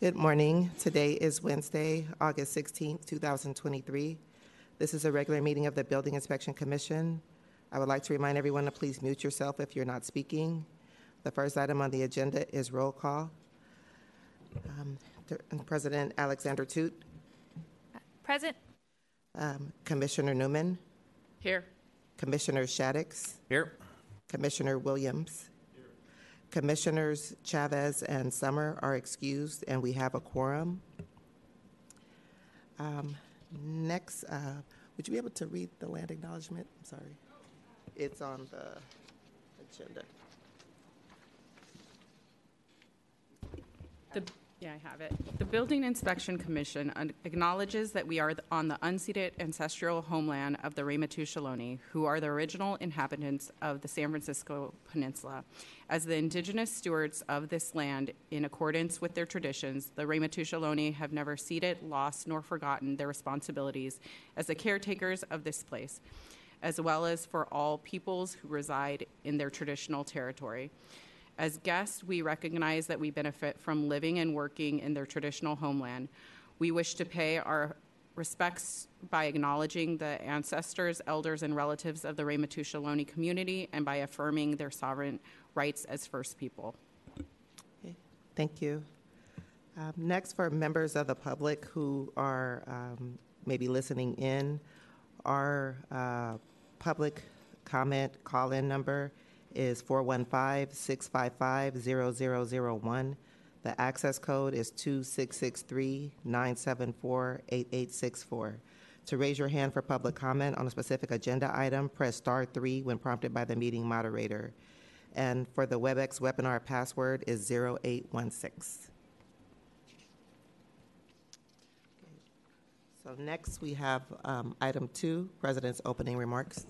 Good morning. Today is Wednesday, August 16th, 2023. This is a regular meeting of the Building Inspection Commission. I would like to remind everyone to please mute yourself if you're not speaking. The first item on the agenda is roll call. President Alexander Toot. Present. Commissioner Newman. Here. Commissioner Shaddix. Here. Commissioner Williams. Commissioners Chavez and Summer are excused, and we have a quorum. Next, would you be able to read the land acknowledgement? I'm sorry. It's on the agenda. Yeah, I have it. The Building Inspection Commission acknowledges that we are on the unceded ancestral homeland of the Ramaytush Ohlone, who are the original inhabitants of the San Francisco Peninsula. As the indigenous stewards of this land, in accordance with their traditions, the Ramaytush Ohlone have never ceded, lost, nor forgotten their responsibilities as the caretakers of this place, as well as for all peoples who reside in their traditional territory. As guests, we recognize that we benefit from living and working in their traditional homeland. We wish to pay our respects by acknowledging the ancestors, elders, and relatives of the Ramaytush Ohlone community and by affirming their sovereign rights as First People. Okay. Thank you. Next, for members of the public who are maybe listening in, our public comment call-in number is 415-655-0001. The access code is 2663-974-8864. To raise your hand for public comment on a specific agenda item, press *3 when prompted by the meeting moderator. And for the WebEx webinar password is 0816. So next we have item 2, President's opening remarks.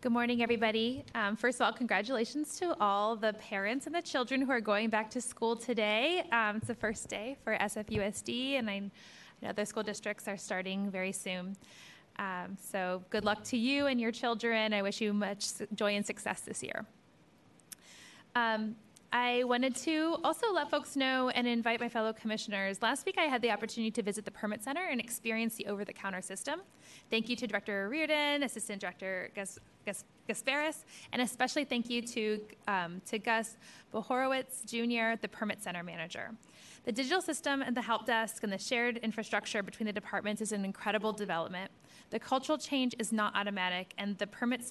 Good morning, everybody. First of all, congratulations to all the parents and the children who are going back to school today. It's the first day for SFUSD, and I know the school districts are starting very soon. So good luck to you and your children. I wish you much joy and success this year. I wanted to also let folks know and invite my fellow commissioners. Last week, I had the opportunity to visit the Permit Center and experience the over-the-counter system. Thank you to Director Reardon, Assistant Director Gasparis, and especially thank you to Gus Bohorowitz Jr., the Permit Center Manager. The digital system and the help desk and the shared infrastructure between the departments is an incredible development. The cultural change is not automatic, and the Permit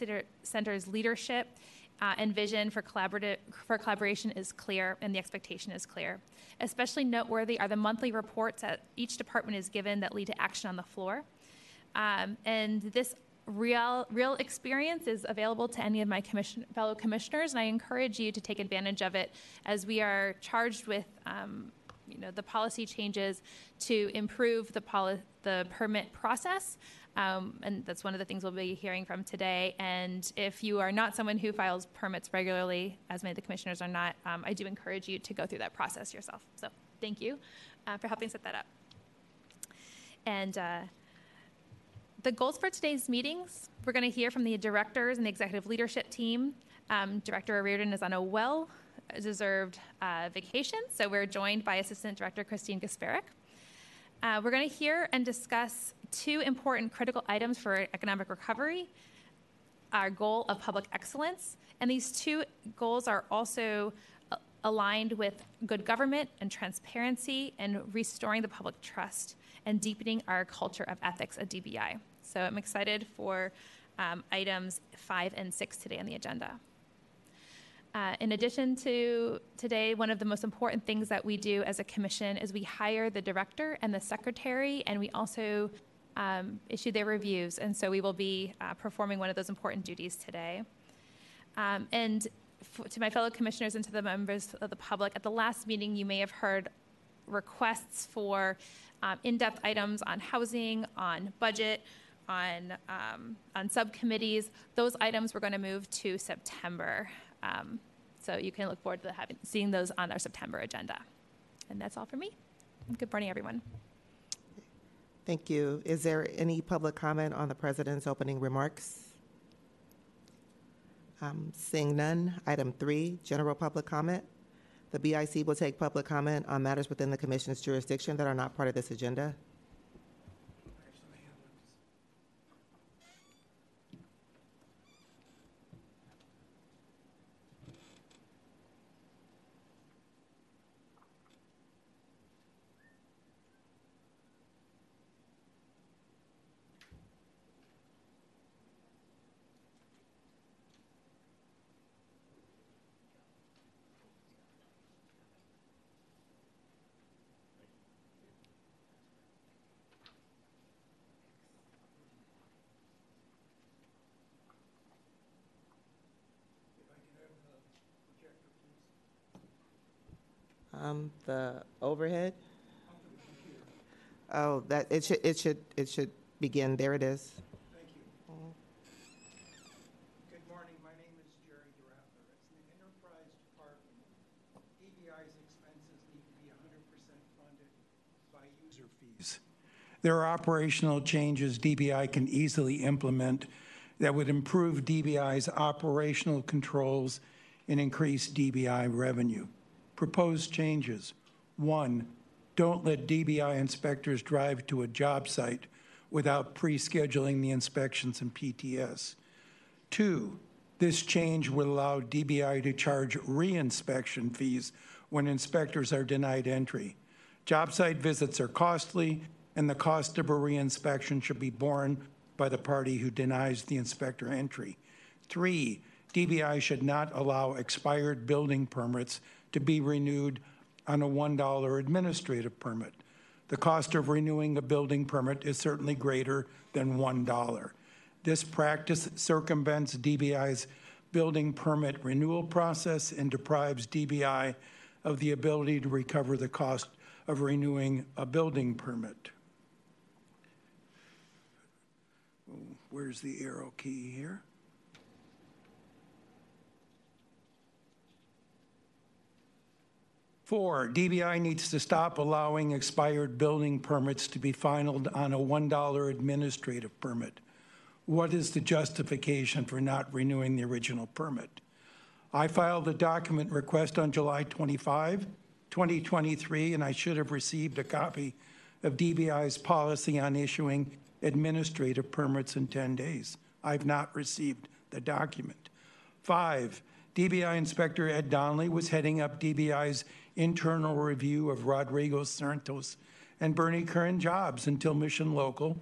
Center's leadership and vision for collaboration is clear, and the expectation is clear. Especially noteworthy are the monthly reports that each department is given that lead to action on the floor. And this real experience is available to any of my fellow commissioners, and I encourage you to take advantage of it as we are charged with the policy changes to improve the permit process. And that's one of the things we'll be hearing from today. And if you are not someone who files permits regularly, as many of the commissioners are not, I do encourage you to go through that process yourself. So thank you for helping set that up. And the goals for today's meetings, we're going to hear from the directors and the executive leadership team. Director O'Riordan is on a well-deserved vacation, so we're joined by Assistant Director Christine Gasparic. We're going to hear and discuss two important critical items for economic recovery, our goal of public excellence, and these two goals are also aligned with good government and transparency and restoring the public trust and deepening our culture of ethics at DBI. So I'm excited for items 5 and 6 today on the agenda. In addition to today, one of the most important things that we do as a commission is we hire the director and the secretary, and we also issue their reviews. And so we will be performing one of those important duties today. To my fellow commissioners and to the members of the public, at the last meeting, you may have heard requests for in-depth items on housing, on budget, on subcommittees. Those items we're going to move to September. So you can look forward to seeing those on our September agenda. And that's all for me. Good morning, everyone. Thank you. Is there any public comment on the President's opening remarks? Seeing none, item 3, general public comment. The BIC will take public comment on matters within the Commission's jurisdiction that are not part of this agenda. The overhead. Oh, that it should begin. There it is. Thank you. Good morning. My name is Jerry Durantler. It's the Enterprise Department. DBI's expenses need to be 100% funded by user fees. There are operational changes DBI can easily implement that would improve DBI's operational controls and increase DBI revenue. Proposed changes. 1, don't let DBI inspectors drive to a job site without pre-scheduling the inspections in PTS. 2, this change would allow DBI to charge re-inspection fees when inspectors are denied entry. Job site visits are costly, and the cost of a re-inspection should be borne by the party who denies the inspector entry. 3, DBI should not allow expired building permits to be renewed on a $1 administrative permit. The cost of renewing a building permit is certainly greater than $1. This practice circumvents DBI's building permit renewal process and deprives DBI of the ability to recover the cost of renewing a building permit. Where's the arrow key here? Four, DBI needs to stop allowing expired building permits to be finaled on a $1 administrative permit. What is the justification for not renewing the original permit? I filed a document request on July 25, 2023, and I should have received a copy of DBI's policy on issuing administrative permits in 10 days. I've not received the document. 5, DBI Inspector Ed Donley was heading up DBI's internal review of Rodrigo Santos and Bernie Curran jobs until Mission Local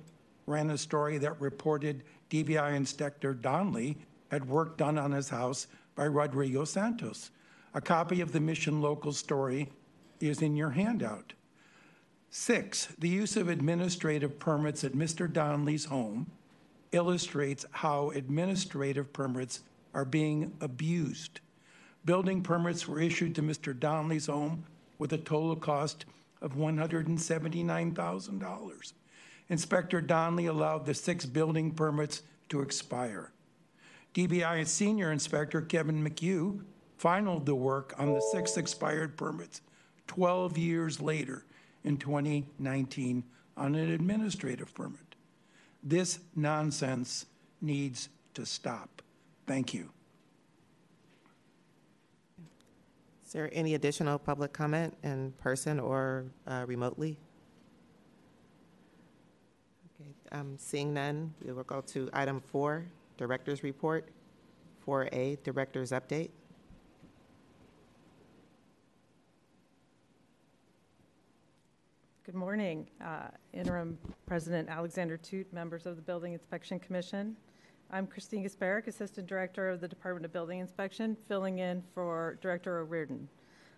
ran a story that reported DBI Inspector Donley had work done on his house by Rodrigo Santos. A copy of the Mission Local story is in your handout. 6, the use of administrative permits at Mr. Donley's home illustrates how administrative permits are being abused. Building permits were issued to Mr. Donley's home with a total cost of $179,000. Inspector Donley allowed the 6 building permits to expire. DBI Senior Inspector Kevin McHugh finaled the work on the 6 expired permits 12 years later in 2019 on an administrative permit. This nonsense needs to stop. Thank you. Is there any additional public comment in person or remotely? Okay, seeing none, we will go to item 4, Director's Report. 4A, Director's Update. Good morning, Interim President Alexander Toot, members of the Building Inspection Commission. I'm Christine Gasparic, Assistant Director of the Department of Building Inspection, filling in for Director O'Riordan.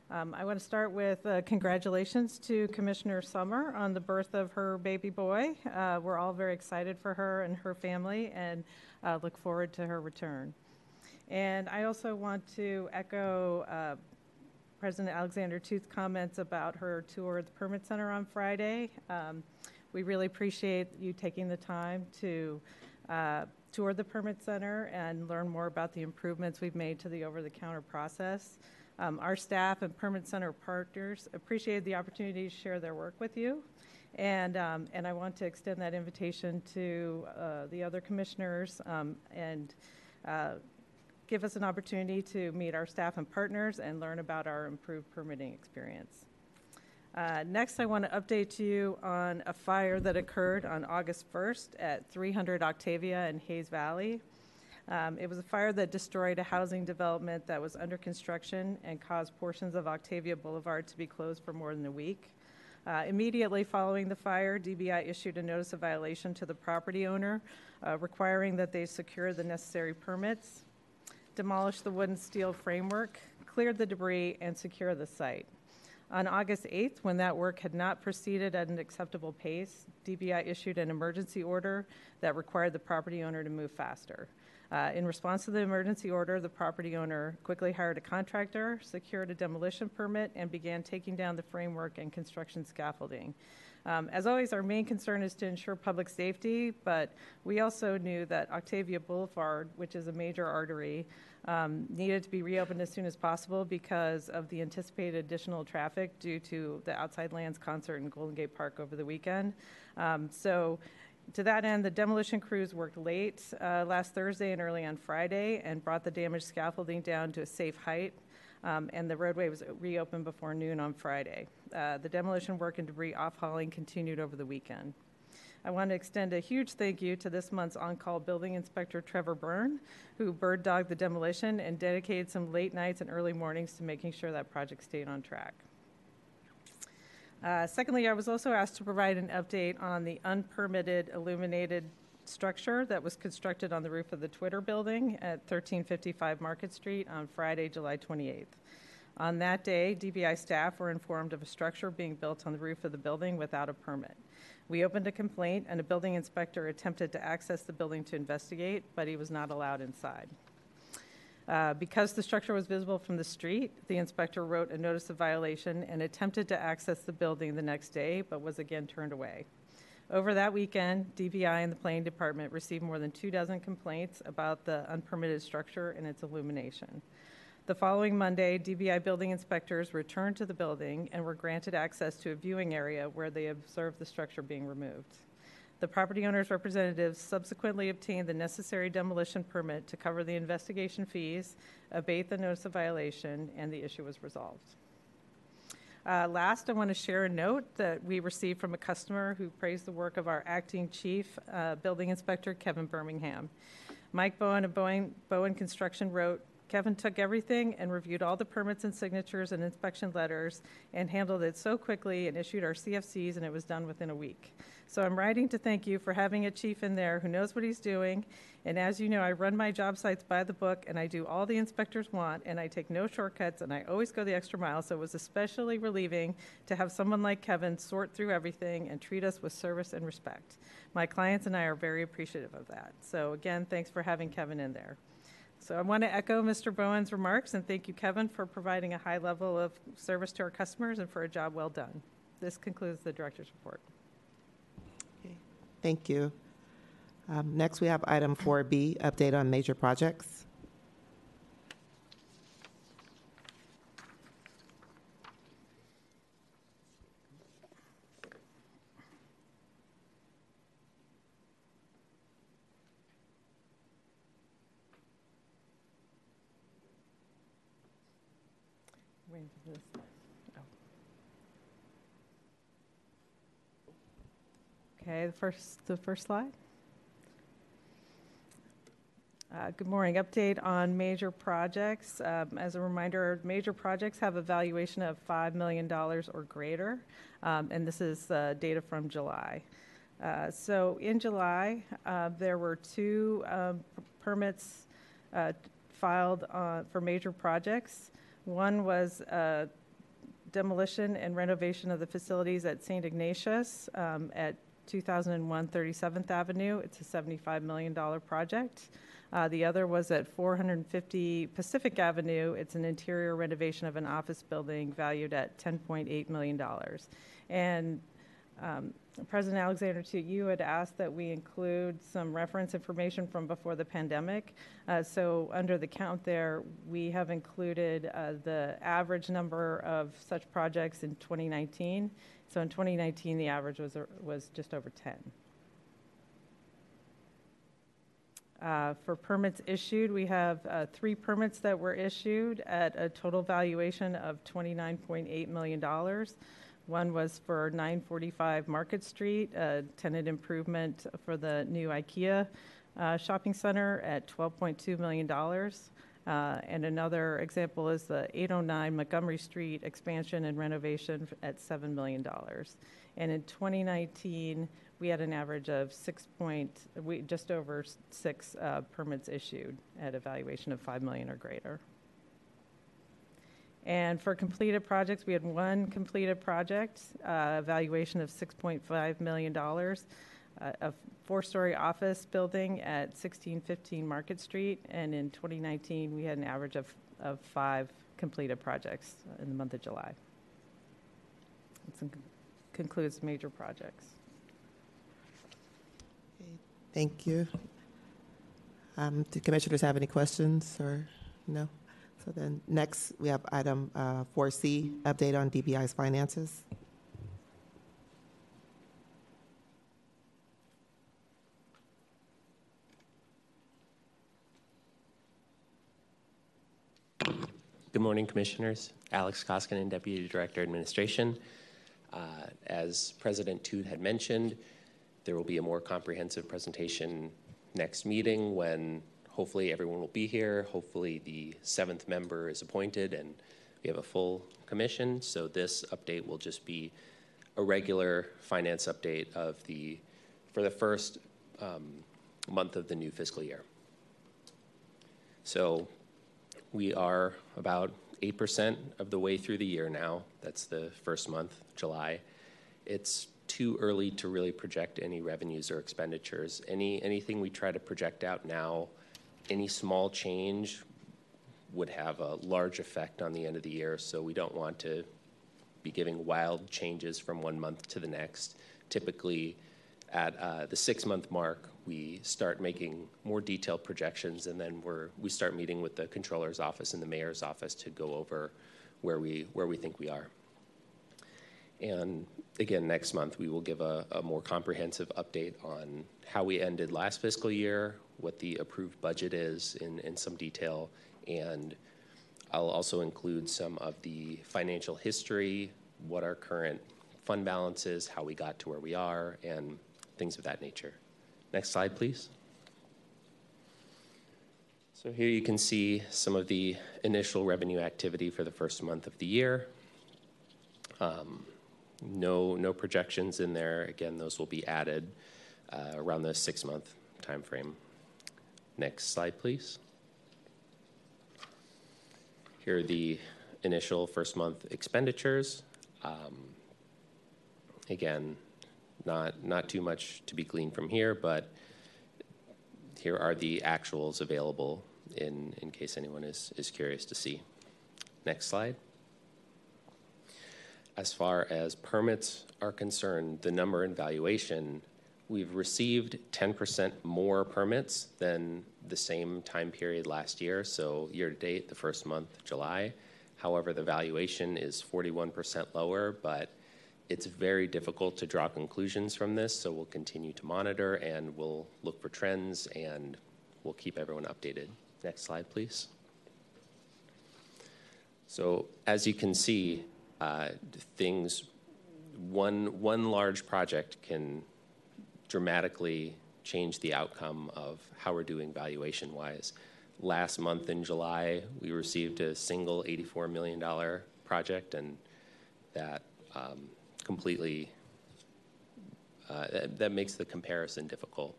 I want to start with congratulations to Commissioner Summer on the birth of her baby boy. We're all very excited for her and her family and look forward to her return. And I also want to echo President Alexander Toot's comments about her tour of the Permit Center on Friday. We really appreciate you taking the time to tour the Permit Center and learn more about the improvements we've made to the over-the-counter process. Our staff and Permit Center partners appreciated the opportunity to share their work with you. And I want to extend that invitation to the other commissioners and give us an opportunity to meet our staff and partners and learn about our improved permitting experience. Next, I want to update you on a fire that occurred on August 1st at 300 Octavia in Hayes Valley. It was a fire that destroyed a housing development that was under construction and caused portions of Octavia Boulevard to be closed for more than a week. Immediately following the fire, DBI issued a notice of violation to the property owner, requiring that they secure the necessary permits, demolish the wood and steel framework, clear the debris, and secure the site. On August 8th, when that work had not proceeded at an acceptable pace, DBI issued an emergency order that required the property owner to move faster. In response to the emergency order, the property owner quickly hired a contractor, secured a demolition permit, and began taking down the framework and construction scaffolding. As always, our main concern is to ensure public safety, but we also knew that Octavia Boulevard, which is a major artery, needed to be reopened as soon as possible because of the anticipated additional traffic due to the Outside Lands concert in Golden Gate Park over the weekend. To that end, the demolition crews worked late last Thursday and early on Friday and brought the damaged scaffolding down to a safe height, and the roadway was reopened before noon on Friday. The demolition work and debris off-hauling continued over the weekend. I want to extend a huge thank you to this month's on-call building inspector, Trevor Byrne, who bird-dogged the demolition and dedicated some late nights and early mornings to making sure that project stayed on track. Secondly, I was also asked to provide an update on the unpermitted illuminated structure that was constructed on the roof of the Twitter building at 1355 Market Street on Friday, July 28th. On that day, DBI staff were informed of a structure being built on the roof of the building without a permit. We opened a complaint, and a building inspector attempted to access the building to investigate, but he was not allowed inside. Because the structure was visible from the street, the inspector wrote a notice of violation and attempted to access the building the next day, but was again turned away. Over that weekend, DBI and the planning department received more than 24 complaints about the unpermitted structure and its illumination. The following Monday, DBI building inspectors returned to the building and were granted access to a viewing area where they observed the structure being removed. The property owner's representatives subsequently obtained the necessary demolition permit to cover the investigation fees, abate the notice of violation, and the issue was resolved. Last, I want to share a note that we received from a customer who praised the work of our acting chief, building inspector, Kevin Birmingham. Mike Bowen of Bowen Construction wrote, "Kevin took everything and reviewed all the permits and signatures and inspection letters and handled it so quickly and issued our CFCs, and it was done within a week. So I'm writing to thank you for having a chief in there who knows what he's doing. And as you know, I run my job sites by the book, and I do all the inspectors want, and I take no shortcuts, and I always go the extra mile. So it was especially relieving to have someone like Kevin sort through everything and treat us with service and respect. My clients and I are very appreciative of that. So again, thanks for having Kevin in there." So I want to echo Mr. Bowen's remarks and thank you, Kevin, for providing a high level of service to our customers and for a job well done. This concludes the director's report. Okay. Thank you. Next, we have item 4B, update on major projects. Okay, the first slide. Good morning. Update on major projects. As a reminder, major projects have a valuation of $5 million or greater, and this is data from July. So in July, there were two permits filed for major projects. One was demolition and renovation of the facilities at St. Ignatius at 2001 37th Avenue. It's a $75 million project. The other was at 450 Pacific Avenue. It's an interior renovation of an office building valued at $10.8 million. And President Alexander Toot, you had asked that we include some reference information from before the pandemic. So under the count there, we have included the average number of such projects in 2019. So in 2019, the average was just over 10. For permits issued, we have 3 permits that were issued at a total valuation of $29.8 million. One was for 945 Market Street, a tenant improvement for the new IKEA shopping center at $12.2 million. And another example is the 809 Montgomery Street expansion and renovation at $7 million. And in 2019, we had an average of just over six permits issued at a valuation of $5 million or greater. And for completed projects, we had 1 completed project, valuation of $6.5 million, a 4-story office building at 1615 Market Street. And in 2019, we had an average of 5 completed projects in the month of July. That concludes major projects. Okay, thank you. Do commissioners have any questions or no? So then next we have item 4C, update on DBI's finances. Good morning, commissioners. Alex Koskinen, Deputy Director, Administration. As President Toot had mentioned, there will be a more comprehensive presentation next meeting when hopefully everyone will be here. Hopefully the 7th member is appointed and we have a full commission. So this update will just be a regular finance update of for the first month of the new fiscal year. So we are about 8% of the way through the year now. That's the first month, July. It's too early to really project any revenues or expenditures. Anything we try to project out now, any small change would have a large effect on the end of the year, so we don't want to be giving wild changes from one month to the next. Typically, at the 6-month mark, we start making more detailed projections, and then we start meeting with the controller's office and the mayor's office to go over where we think we are. And again, next month, we will give a more comprehensive update on how we ended last fiscal year, what the approved budget is in some detail, and I'll also include some of the financial history, what our current fund balance is, how we got to where we are, and things of that nature. Next slide, please. So here you can see some of the initial revenue activity for the first month of the year. No projections in there. Again, those will be added around the 6-month time frame. Next slide, please. Here are the initial first month expenditures. Again, not too much to be gleaned from here, but here are the actuals available in case anyone is curious to see. Next slide. As far as permits are concerned, the number and valuation, we've received 10% more permits than the same time period last year, so year to date, the first month, July. However, the valuation is 41% lower, but it's very difficult to draw conclusions from this, so we'll continue to monitor and we'll look for trends and we'll keep everyone updated. Next slide, please. So as you can see, one large project can dramatically change the outcome of how we're doing valuation-wise. Last month in July, we received a single $84 million project, and that completely that makes the comparison difficult.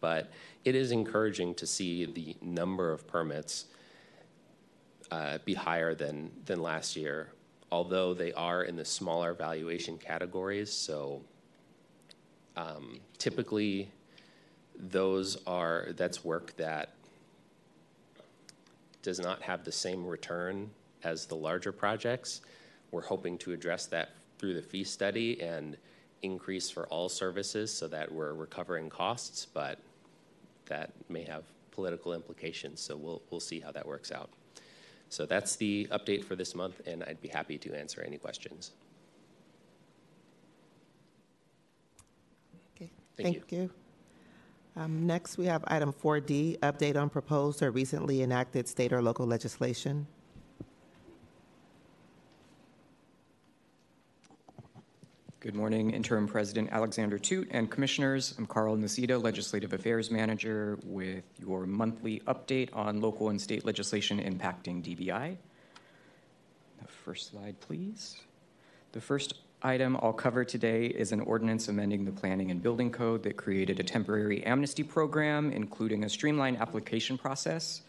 But it is encouraging to see the number of permits be higher than last year, although they are in the smaller valuation categories. So typically, that's work that does not have the same return as the larger projects. We're hoping to address that through the fee study and increase for all services so that we're recovering costs, but that may have political implications, so we'll see how that works out. So that's the update for this month, and I'd be happy to answer any questions. Okay, thank you. Next, we have item 4D, update on proposed or recently enacted state or local legislation. Good morning, Interim President Alexander Toot and Commissioners. I'm Carl Nocita, Legislative Affairs Manager, with your monthly update on local and state legislation impacting DBI. The first slide, please. The first item I'll cover today is an ordinance amending the Planning and Building Code that created a temporary amnesty program, including a streamlined application process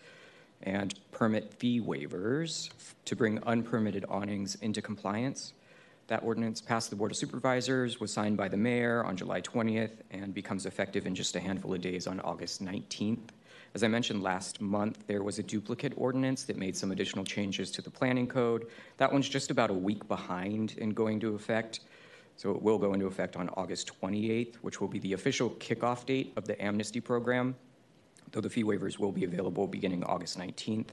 and permit fee waivers to bring unpermitted awnings into compliance. That ordinance passed the Board of Supervisors, was signed by the mayor on July 20th, and becomes effective in just a handful of days on August 19th. As I mentioned last month, there was a duplicate ordinance that made some additional changes to the planning code. That one's just about a week behind in going to effect, so it will go into effect on August 28th, which will be the official kickoff date of the amnesty program, though the fee waivers will be available beginning August 19th.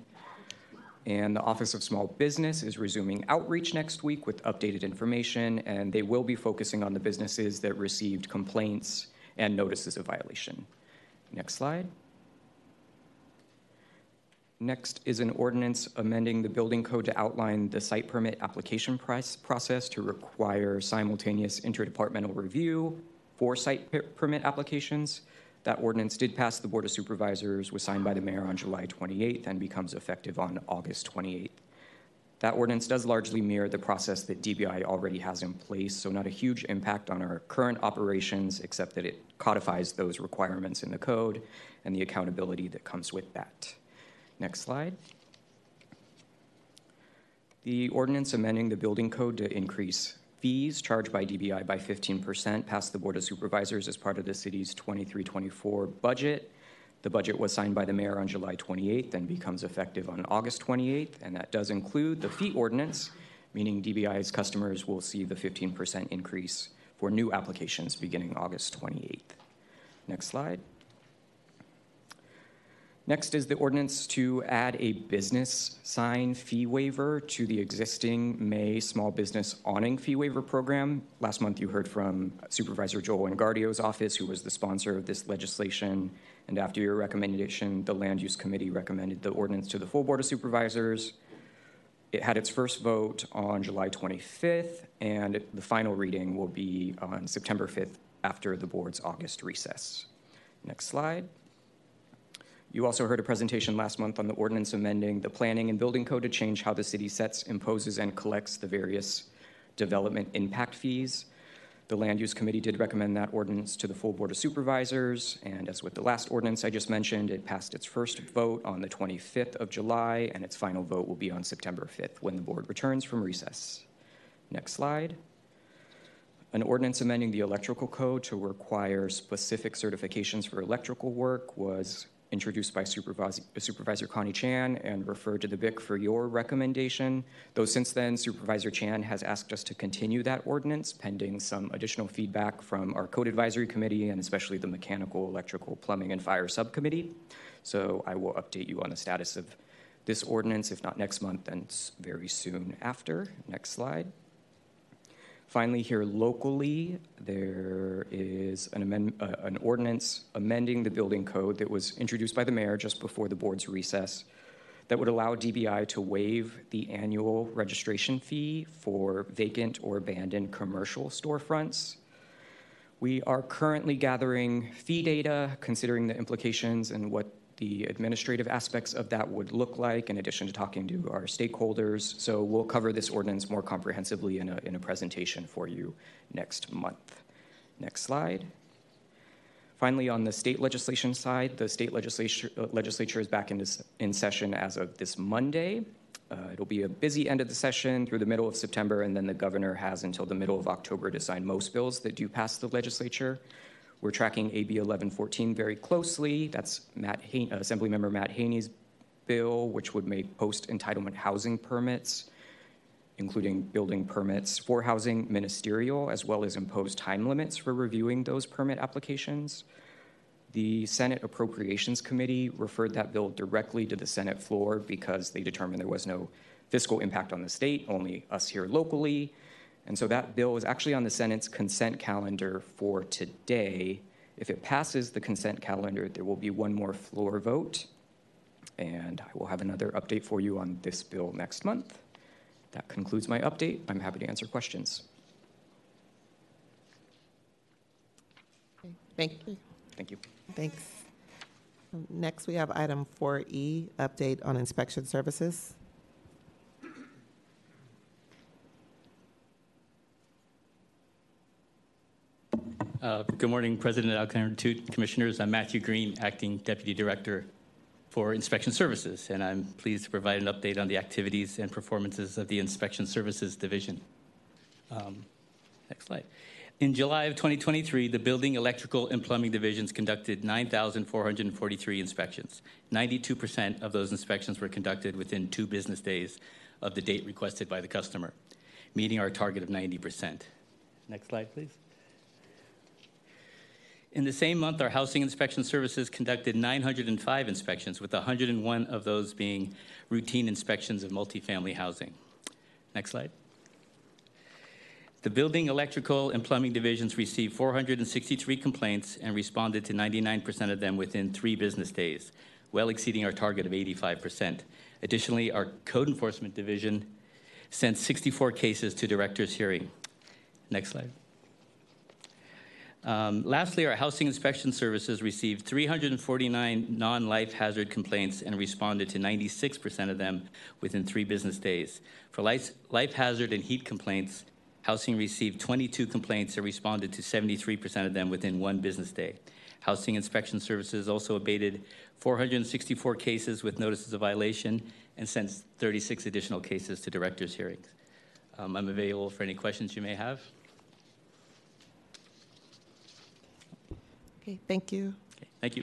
And the Office of Small Business is resuming outreach next week with updated information, and they will be focusing on the businesses that received complaints and notices of violation. Next slide. Next is an ordinance amending the building code to outline the site permit application process to require simultaneous interdepartmental review for site permit applications. That ordinance did pass the Board of Supervisors, was signed by the mayor on July 28th, and becomes effective on August 28th. That ordinance does largely mirror the process that DBI already has in place, so not a huge impact on our current operations, except that it codifies those requirements in the code and the accountability that comes with that. Next slide. The ordinance amending the building code to increase fees charged by DBI by 15% passed the Board of Supervisors as part of the city's 23-24 budget. The budget was signed by the mayor on July 28th and becomes effective on August 28th, and that does include the fee ordinance, meaning DBI's customers will see the 15% increase for new applications beginning August 28th. Next slide. Next is the ordinance to add a business sign fee waiver to the existing May small business awning fee waiver program. Last month you heard from Supervisor Joel Ingardio's office, who was the sponsor of this legislation, and after your recommendation, the Land Use Committee recommended the ordinance to the full Board of Supervisors. It had its first vote on July 25th, and the final reading will be on September 5th after the board's August recess. Next slide. You also heard a presentation last month on the ordinance amending the Planning and Building Code to change how the city sets, imposes, and collects the various development impact fees. The Land Use Committee did recommend that ordinance to the full Board of Supervisors, and as with the last ordinance I just mentioned, it passed its first vote on the 25th of July, and its final vote will be on September 5th when the board returns from recess. Next slide. An ordinance amending the electrical code to require specific certifications for electrical work was introduced by Supervisor Connie Chan and referred to the BIC for your recommendation, though since then Supervisor Chan has asked us to continue that ordinance pending some additional feedback from our Code Advisory Committee and especially the Mechanical, Electrical, Plumbing, and Fire Subcommittee. So I will update you on the status of this ordinance, if not next month, then very soon after. Next slide. Finally, here locally, there is an ordinance amending the building code that was introduced by the mayor just before the board's recess that would allow DBI to waive the annual registration fee for vacant or abandoned commercial storefronts. We are currently gathering fee data, considering the implications and what the administrative aspects of that would look like, in addition to talking to our stakeholders. So we'll cover this ordinance more comprehensively in a presentation for you next month. Next slide. Finally, on the state legislation side, the state legislature is back in session as of this Monday. It'll be a busy end of the session through the middle of September, and then the governor has until the middle of October to sign most bills that do pass the legislature. We're tracking AB 1114 very closely. That's Assemblymember Matt Haney's bill, which would make post-entitlement housing permits, including building permits for housing, ministerial, as well as impose time limits for reviewing those permit applications. The Senate Appropriations Committee referred that bill directly to the Senate floor because they determined there was no fiscal impact on the state, only us here locally. And so that bill is actually on the Senate's consent calendar for today, If it passes the consent calendar, there will be one more floor vote, and I will have another update for you on this bill next month. That concludes my update. I'm happy to answer questions. Thank you. Thank you. Thanks. Next, we have item 4E, update on inspection services. Good morning, President Alexander Toot, Commissioners. I'm Matthew Green, Acting Deputy Director for Inspection Services, and I'm pleased to provide an update on the activities and performances of the Inspection Services Division. Next slide. In July of 2023, the Building, Electrical, and Plumbing Divisions conducted 9,443 inspections. 92% of those inspections were conducted within 2 business days of the date requested by the customer, meeting our target of 90%. Next slide, please. In the same month, our Housing Inspection Services conducted 905 inspections, with 101 of those being routine inspections of multifamily housing. Next slide. The Building, Electrical, and Plumbing Divisions received 463 complaints and responded to 99% of them within 3 business days, well exceeding our target of 85%. Additionally, our Code Enforcement Division sent 64 cases to Director's hearing. Next slide. Lastly, our Housing Inspection Services received 349 non-life hazard complaints and responded to 96% of them within 3 business days. For life hazard and heat complaints, Housing received 22 complaints and responded to 73% of them within 1 business day. Housing Inspection Services also abated 464 cases with notices of violation and sent 36 additional cases to Director's hearings. I'm available for any questions you may have. Okay, thank you. Okay, thank you.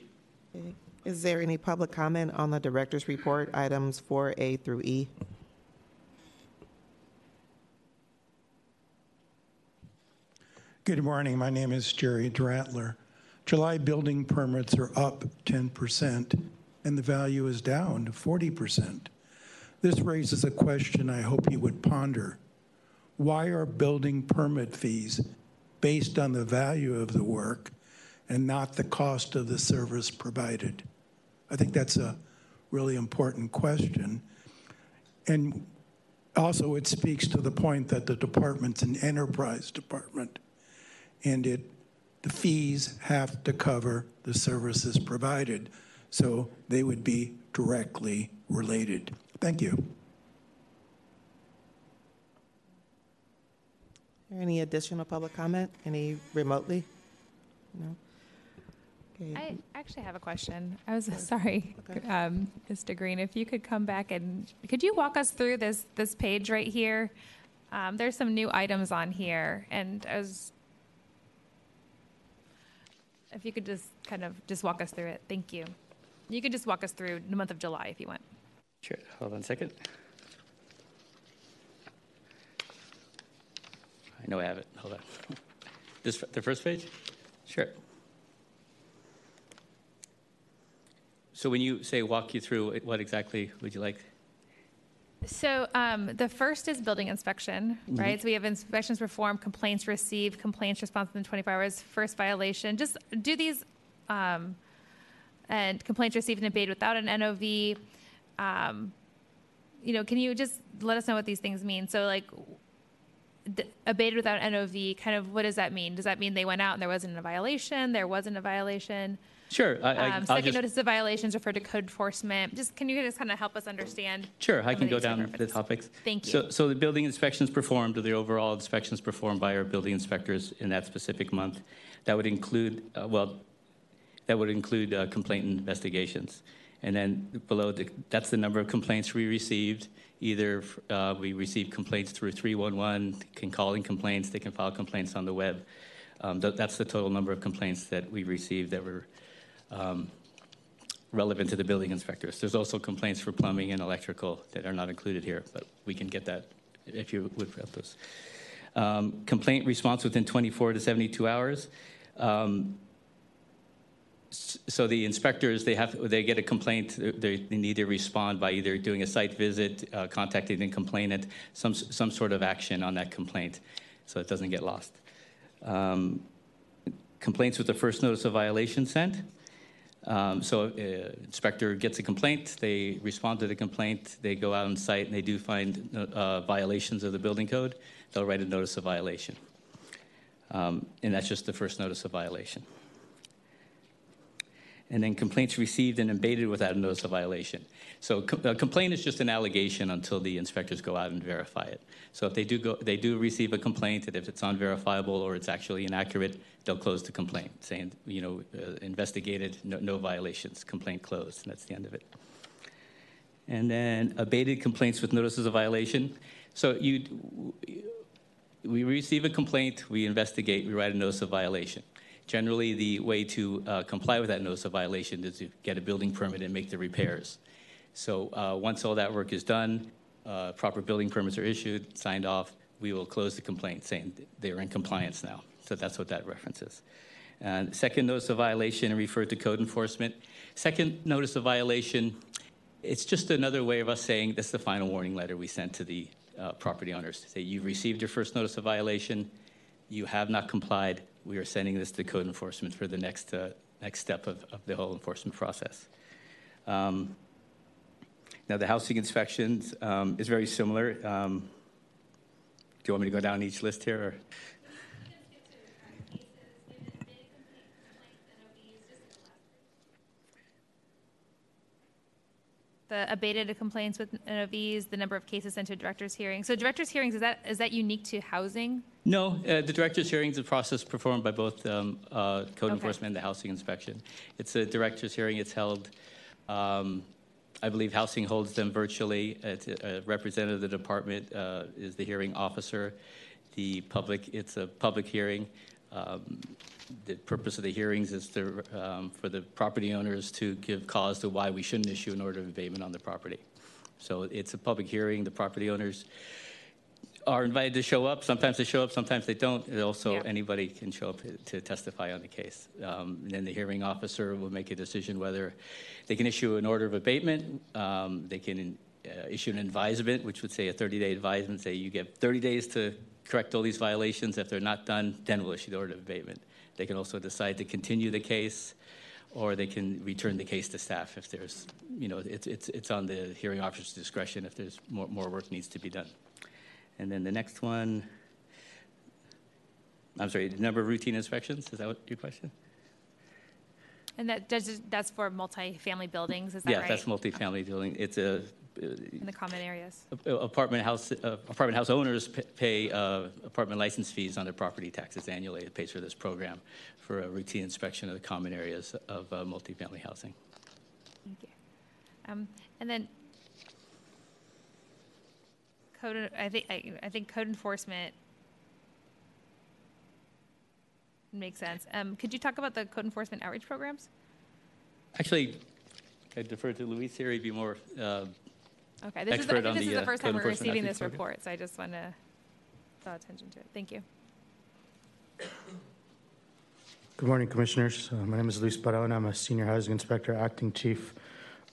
Okay. Is there any public comment on the Director's report, items 4A through E? Good morning. My name is Jerry Durantler. July building permits are up 10%, and the value is down 40%. This raises a question I hope you would ponder. Why are building permit fees based on the value of the work and not the cost of the service provided? I think that's a really important question. And also it speaks to the point that the department's an enterprise department, and the fees have to cover the services provided, so they would be directly related. Thank you. Are there any additional public comment? Any remotely? No? Okay. I actually have a question. I was sorry, okay. Mr. Green, if you could come back and could you walk us through this page right here? There's some new items on here, and if you could just kind of walk us through it. Thank you. You could just walk us through the month of July if you want. Sure. Hold on a second. I know I have it. Hold on. The first page? Sure. So when you say walk you through, what exactly would you like? So the first is building inspection, right? Mm-hmm. So we have inspections performed, complaints received, complaints response within 24 hours, first violation. Just do these and complaints received and abated without an NOV. Can you just let us know what these things mean? So like abated without an NOV, kind of what does that mean? Does that mean they went out and there wasn't a violation? There wasn't a violation? Sure. Second notice of violations refer to code enforcement. Can you just kind of help us understand? Sure, I can go down the topics. Thank you. So the building inspections performed, or the overall inspections performed by our building inspectors in that specific month, that would include complaint investigations, and then below that's the number of complaints we received. Either we received complaints through 311, can call in complaints, they can file complaints on the web. That's the total number of complaints that we received that were relevant to the building inspectors. There's also complaints for plumbing and electrical that are not included here, but we can get that if you would help those. Complaint response within 24 to 72 hours. So the inspectors, they get a complaint. They need to respond by either doing a site visit, contacting the complainant, some sort of action on that complaint, so it doesn't get lost. complaints with the first notice of violation sent. So inspector gets a complaint, they respond to the complaint, they go out on site and they do find violations of the building code, they'll write a notice of violation. And that's just the first notice of violation. And then complaints received and abated without a notice of violation. So a complaint is just an allegation until the inspectors go out and verify it. So if they do go, they do receive a complaint, and if it's unverifiable or it's actually inaccurate, they'll close the complaint, saying, you know, investigated, no violations, complaint closed, and that's the end of it. And then abated complaints with notices of violation. So we receive a complaint, we investigate, we write a notice of violation. Generally, the way to comply with that notice of violation is to get a building permit and make the repairs. So once all that work is done, proper building permits are issued, signed off, we will close the complaint saying they're in compliance now. So that's what that references. And second notice of violation and referred to code enforcement. Second notice of violation, it's just another way of us saying that's the final warning letter we sent to the property owners to say you've received your first notice of violation, you have not complied, we are sending this to code enforcement for the next step of the whole enforcement process. Now the housing inspections is very similar. Do you want me to go down each list here? Or? The abated complaints with NOVs, the number of cases sent to director's hearings. So director's hearings, is that unique to housing? No, the director's hearings is a process performed by both code enforcement and the housing inspection. It's a director's hearing. It's held, I believe housing holds them virtually. A representative of the department is the hearing officer. It's a public hearing. The purpose of the hearings is to, for the property owners to give cause to why we shouldn't issue an order of abatement on the property. So it's a public hearing. The property owners are invited to show up. Sometimes they show up, sometimes they don't. And also, anybody can show up to testify on the case. And then the hearing officer will make a decision whether they can issue an order of abatement. They can issue an advisement, which would say a 30-day advisement, say you get 30 days to correct all these violations. If they're not done, then we'll issue the order of abatement. They can also decide to continue the case, or they can return the case to staff if there's, you know, it's on the hearing officer's discretion if there's more work needs to be done. And then the next one, I'm sorry, the number of routine inspections, is that what your question? And that's for multifamily buildings, is that right? Yeah, that's multifamily building. It's a in the common areas. Apartment house owners pay apartment license fees on their property taxes annually. It pays for this program for a routine inspection of the common areas of multifamily housing. Thank you. And then code. I think code enforcement makes sense. Could you talk about the code enforcement outreach programs? Actually, I defer to Luis here. He'd be more. Okay, this is the first time we're receiving this report, so I just want to draw attention to it. Thank you. Good morning, Commissioners. My name is Luis Barao, and I'm a Senior Housing Inspector, Acting Chief.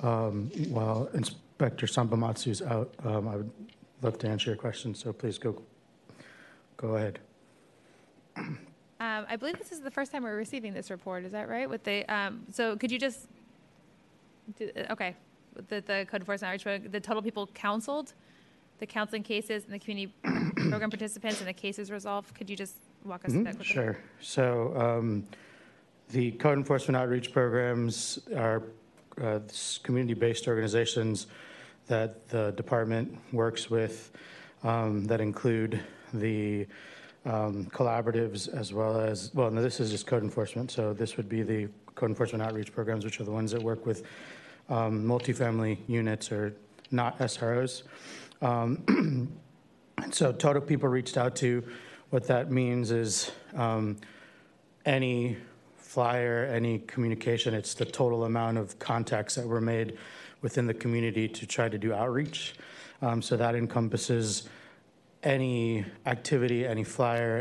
While Inspector Sambamatsu is out, I would love to answer your questions, so please go ahead. I believe this is the first time we're receiving this report. Is that right? So could you just... Okay. The code enforcement outreach program, the total people counseled, the counseling cases, and the community program participants, and the cases resolved. Could you just walk us through that quickly? Sure. So the code enforcement outreach programs are community-based organizations that the department works with that include the collaboratives as well as, well, no, this is just code enforcement. So this would be the code enforcement outreach programs, which are the ones that work with multifamily units or not SROs. So total people reached out to, what that means is any flyer, any communication, it's the total amount of contacts that were made within the community to try to do outreach. So that encompasses any activity, any flyer,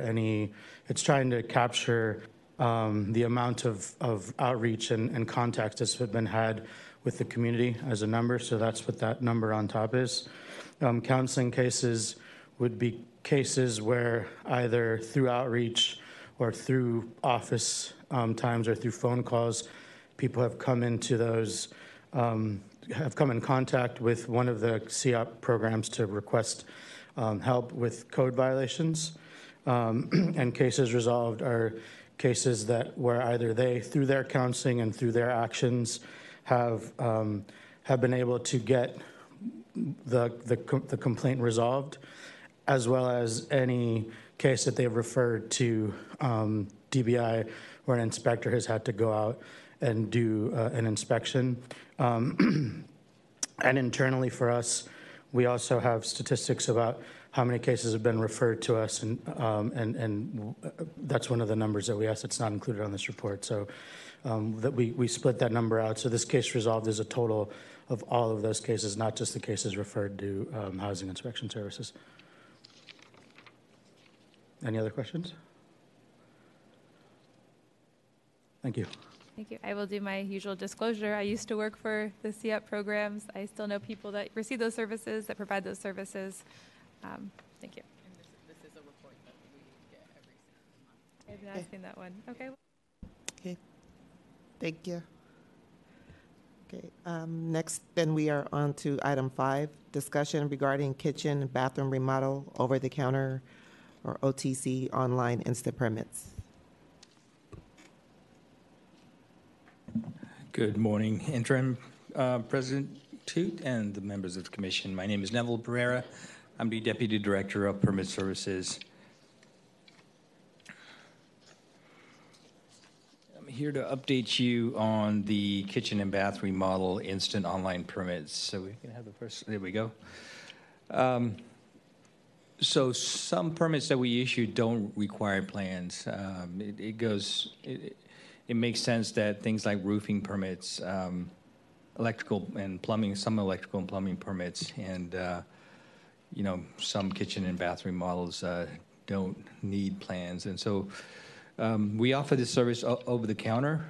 it's trying to capture the amount of outreach and contacts that's been had with the community as a number, so that's what that number on top is. Counseling cases would be cases where either through outreach or through office times or through phone calls. People have come into those, have come in contact with one of the CEOP programs to request help with code violations. And cases resolved are cases that where either they, through their counseling and through their actions, have been able to get the complaint resolved, as well as any case that they've referred to DBI where an inspector has had to go out and do an inspection. And internally for us, we also have statistics about how many cases have been referred to us, and that's one of the numbers that we asked. It's not included on this report, so that we split that number out. So this case resolved is a total of all of those cases, not just the cases referred to Housing Inspection Services. Any other questions? Thank you. Thank you. I will do my usual disclosure. I used to work for the CEOP programs. I still know people that receive those services, that provide those services. Thank you. And this is a report that we get every 6 months. I've been asking that one. Okay. Okay. Thank you. Okay. Next, then we are on to item 5, discussion regarding kitchen and bathroom remodel, over-the-counter, or OTC online instant permits. Good morning, Interim President Toot and the members of the Commission. My name is Neville Pereira. I'm the Deputy Director of Permit Services. I'm here to update you on the kitchen and bath remodel instant online permits. So we can have the first, there we go. So some permits that we issue don't require plans. It makes sense that things like roofing permits, electrical and plumbing, some electrical and plumbing permits, and you know, some kitchen and bathroom models don't need plans. And so we offer this service over the counter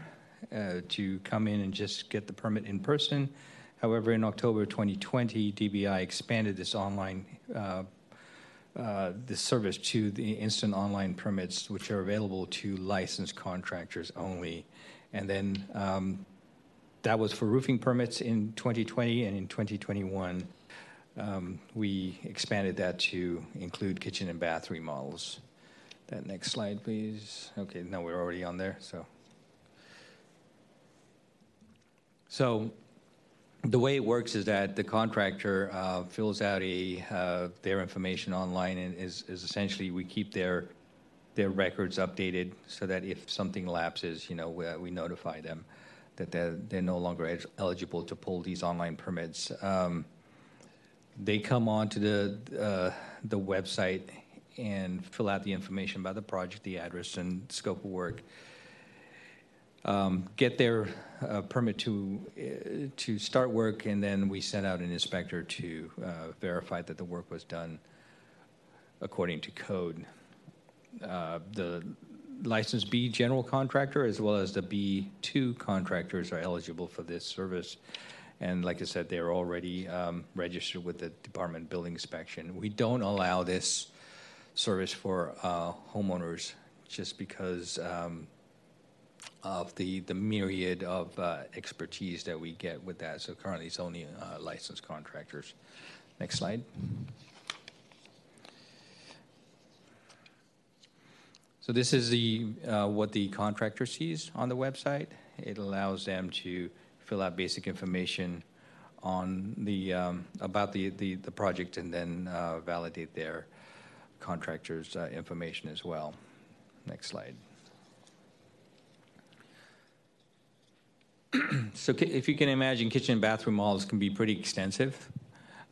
to come in and just get the permit in person. However, in October 2020, DBI expanded this online this service to the instant online permits, which are available to licensed contractors only. And then that was for roofing permits in 2020, and in 2021, we expanded that to include kitchen and bath remodels. That next slide, please. Okay, no, we're already on there. So the way it works is that the contractor fills out their information online, and is essentially we keep their records updated so that if something lapses, you know, we notify them that they're no longer eligible to pull these online permits. They come onto the website and fill out the information about the project, the address, and scope of work. Get their permit to start work, and then we send out an inspector to verify that the work was done according to code. The License B general contractor as well as the B2 contractors are eligible for this service. And like I said, they're already registered with the Department of Building Inspection. We don't allow this service for homeowners just because of the myriad of expertise that we get with that. So currently it's only licensed contractors. Next slide. So this is what the contractor sees on the website. It allows them to fill out basic information on about the project, and then validate their contractor's information as well. Next slide. So if you can imagine, kitchen and bathroom models can be pretty extensive,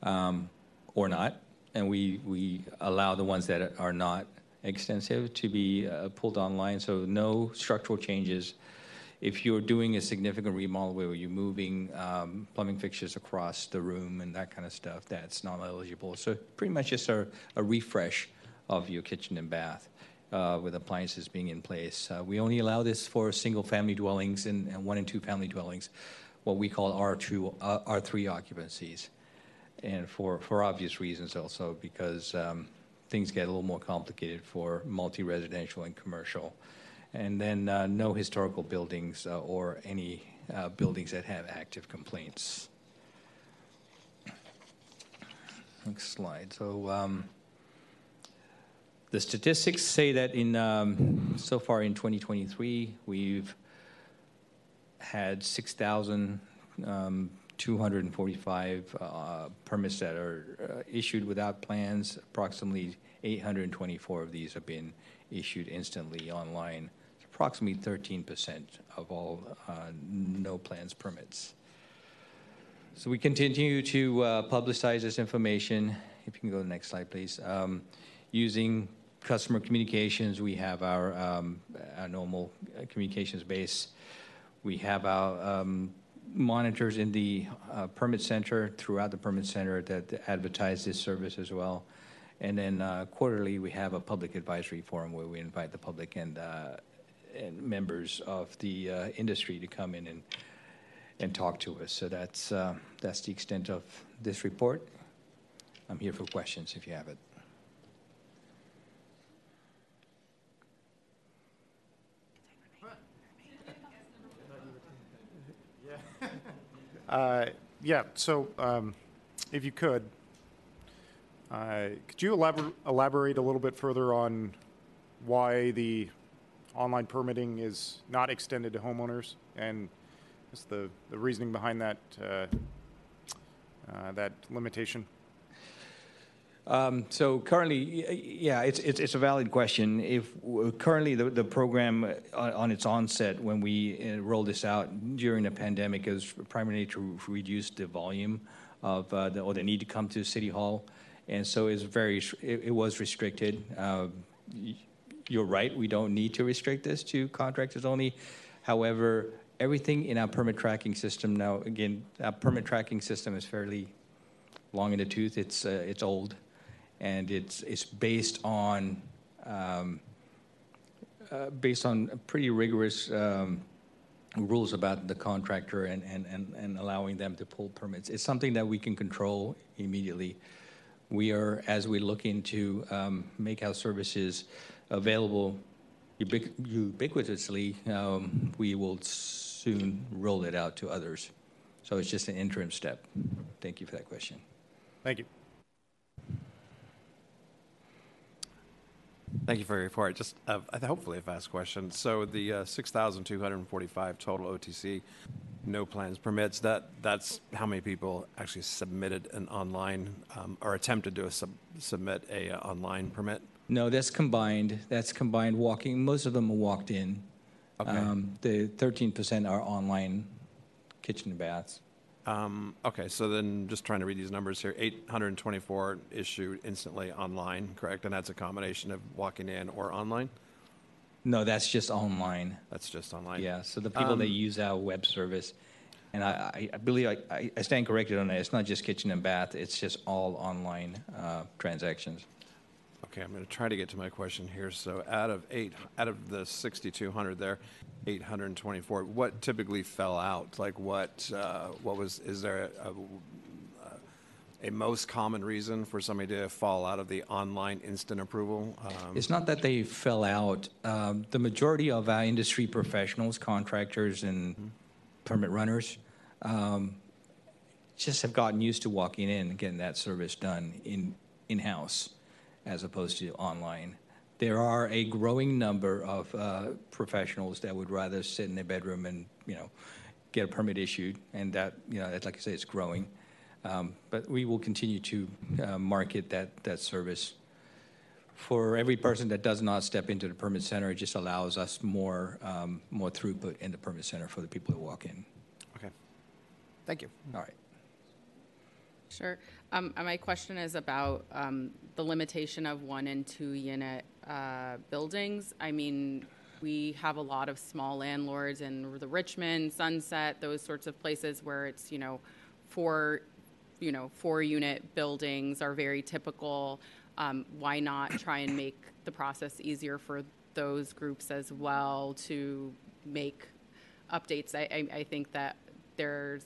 or not, and we allow the ones that are not extensive to be pulled online. So no structural changes. If you're doing a significant remodel where you're moving plumbing fixtures across the room and that kind of stuff, that's not eligible. So pretty much just a refresh of your kitchen and bath with appliances being in place. We only allow this for single-family dwellings and 1- and 2-family dwellings, what we call R2, R3 occupancies. And for obvious reasons also, because things get a little more complicated for multi-residential and commercial. and then no historical buildings or any buildings that have active complaints. Next slide. So the statistics say that in so far in 2023, we've had 6,245 permits that are issued without plans. Approximately 824 of these have been issued instantly online. It's approximately 13% of all no plans permits. So we continue to publicize this information. If you can go to the next slide, please. Using customer communications, we have our normal communications base. We have our monitors in the permit center, throughout the permit center, that advertise this service as well. And then quarterly, we have a public advisory forum where we invite the public and members of the industry to come in and talk to us. So that's the extent of this report. I'm here for questions if you have it. Yeah, so if you could you elaborate a little bit further on why the online permitting is not extended to homeowners and just the reasoning behind that, that limitation? So currently, yeah, it's a valid question. If currently the program on its onset, when we rolled this out during the pandemic, is primarily to reduce the volume of the need to come to City Hall, and so it was restricted. You're right; we don't need to restrict this to contractors only. However, everything in our permit tracking system now, again, our permit tracking system is fairly long in the tooth. It's old. And it's based on pretty rigorous rules about the contractor and allowing them to pull permits. It's something that we can control immediately. We are, as we look into make our services available ubiquitously, we will soon roll it out to others. So it's just an interim step. Thank you for that question. Thank you. Thank you for your report. Just hopefully a fast question. So the 6,245 total OTC no plans permits, that's how many people actually submitted an online or attempted to submit a online permit? No, that's combined. That's combined walking. Most of them are walked in. Okay. The 13% are online kitchen and baths. Okay, so then just trying to read these numbers here, 824 issued instantly online, correct? And that's a combination of walking in or online? No, that's just online. That's just online. Yeah, so the people that use our web service, and I believe I stand corrected on that. It's not just kitchen and bath. It's just all online transactions. Okay, I'm going to try to get to my question here. So out of the 6,200 there, 824, what typically fell out? Like what was, is there a most common reason for somebody to fall out of the online instant approval? It's not that they fell out. The majority of our industry professionals, contractors and permit runners, just have gotten used to walking in and getting that service done in-house. As opposed to online. There are a growing number of professionals that would rather sit in their bedroom and, you know, get a permit issued, and that, you know, like I say, it's growing. But we will continue to market that service. For every person that does not step into the permit center, it just allows us more throughput in the permit center for the people who walk in. Okay, thank you. All right. Sure. My question is about the limitation of 1- and 2-unit buildings. I mean, we have a lot of small landlords in the Richmond, Sunset, those sorts of places where it's, you know, 4-unit buildings are very typical. Why not try and make the process easier for those groups as well to make updates? I think that there's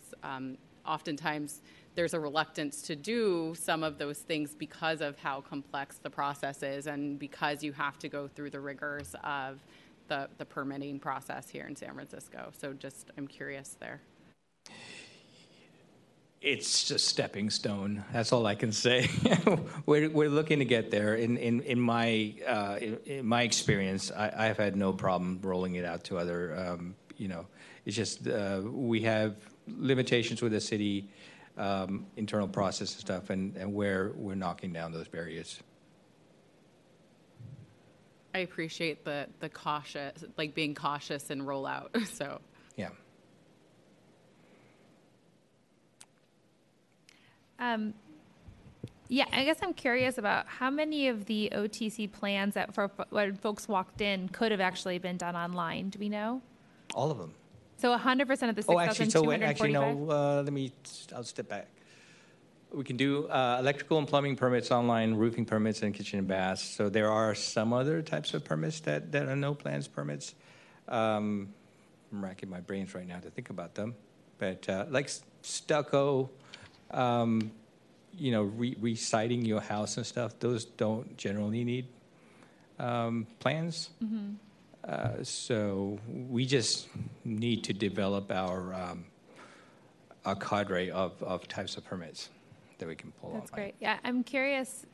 oftentimes there's a reluctance to do some of those things because of how complex the process is and because you have to go through the rigors of the permitting process here in San Francisco. So just, I'm curious there. It's just stepping stone. That's all I can say. We're looking to get there. In my experience, I've had no problem rolling it out to other. It's just we have limitations with the city, internal process and stuff, and where we're knocking down those barriers. I appreciate the cautious, like being cautious and rollout. So yeah. Yeah, I guess I'm curious about how many of the OTC plans that for when folks walked in could have actually been done online. Do we know? All of them. So 100% of the 6,245? Oh, I'll step back. We can do electrical and plumbing permits online, roofing permits, and kitchen and baths. So there are some other types of permits that are no plans permits. I'm racking my brains right now to think about them. But like stucco, reciting your house and stuff, those don't generally need plans. Mm-hmm. So we just need to develop our cadre of types of permits that we can pull. That's online. Great. Yeah, I'm curious.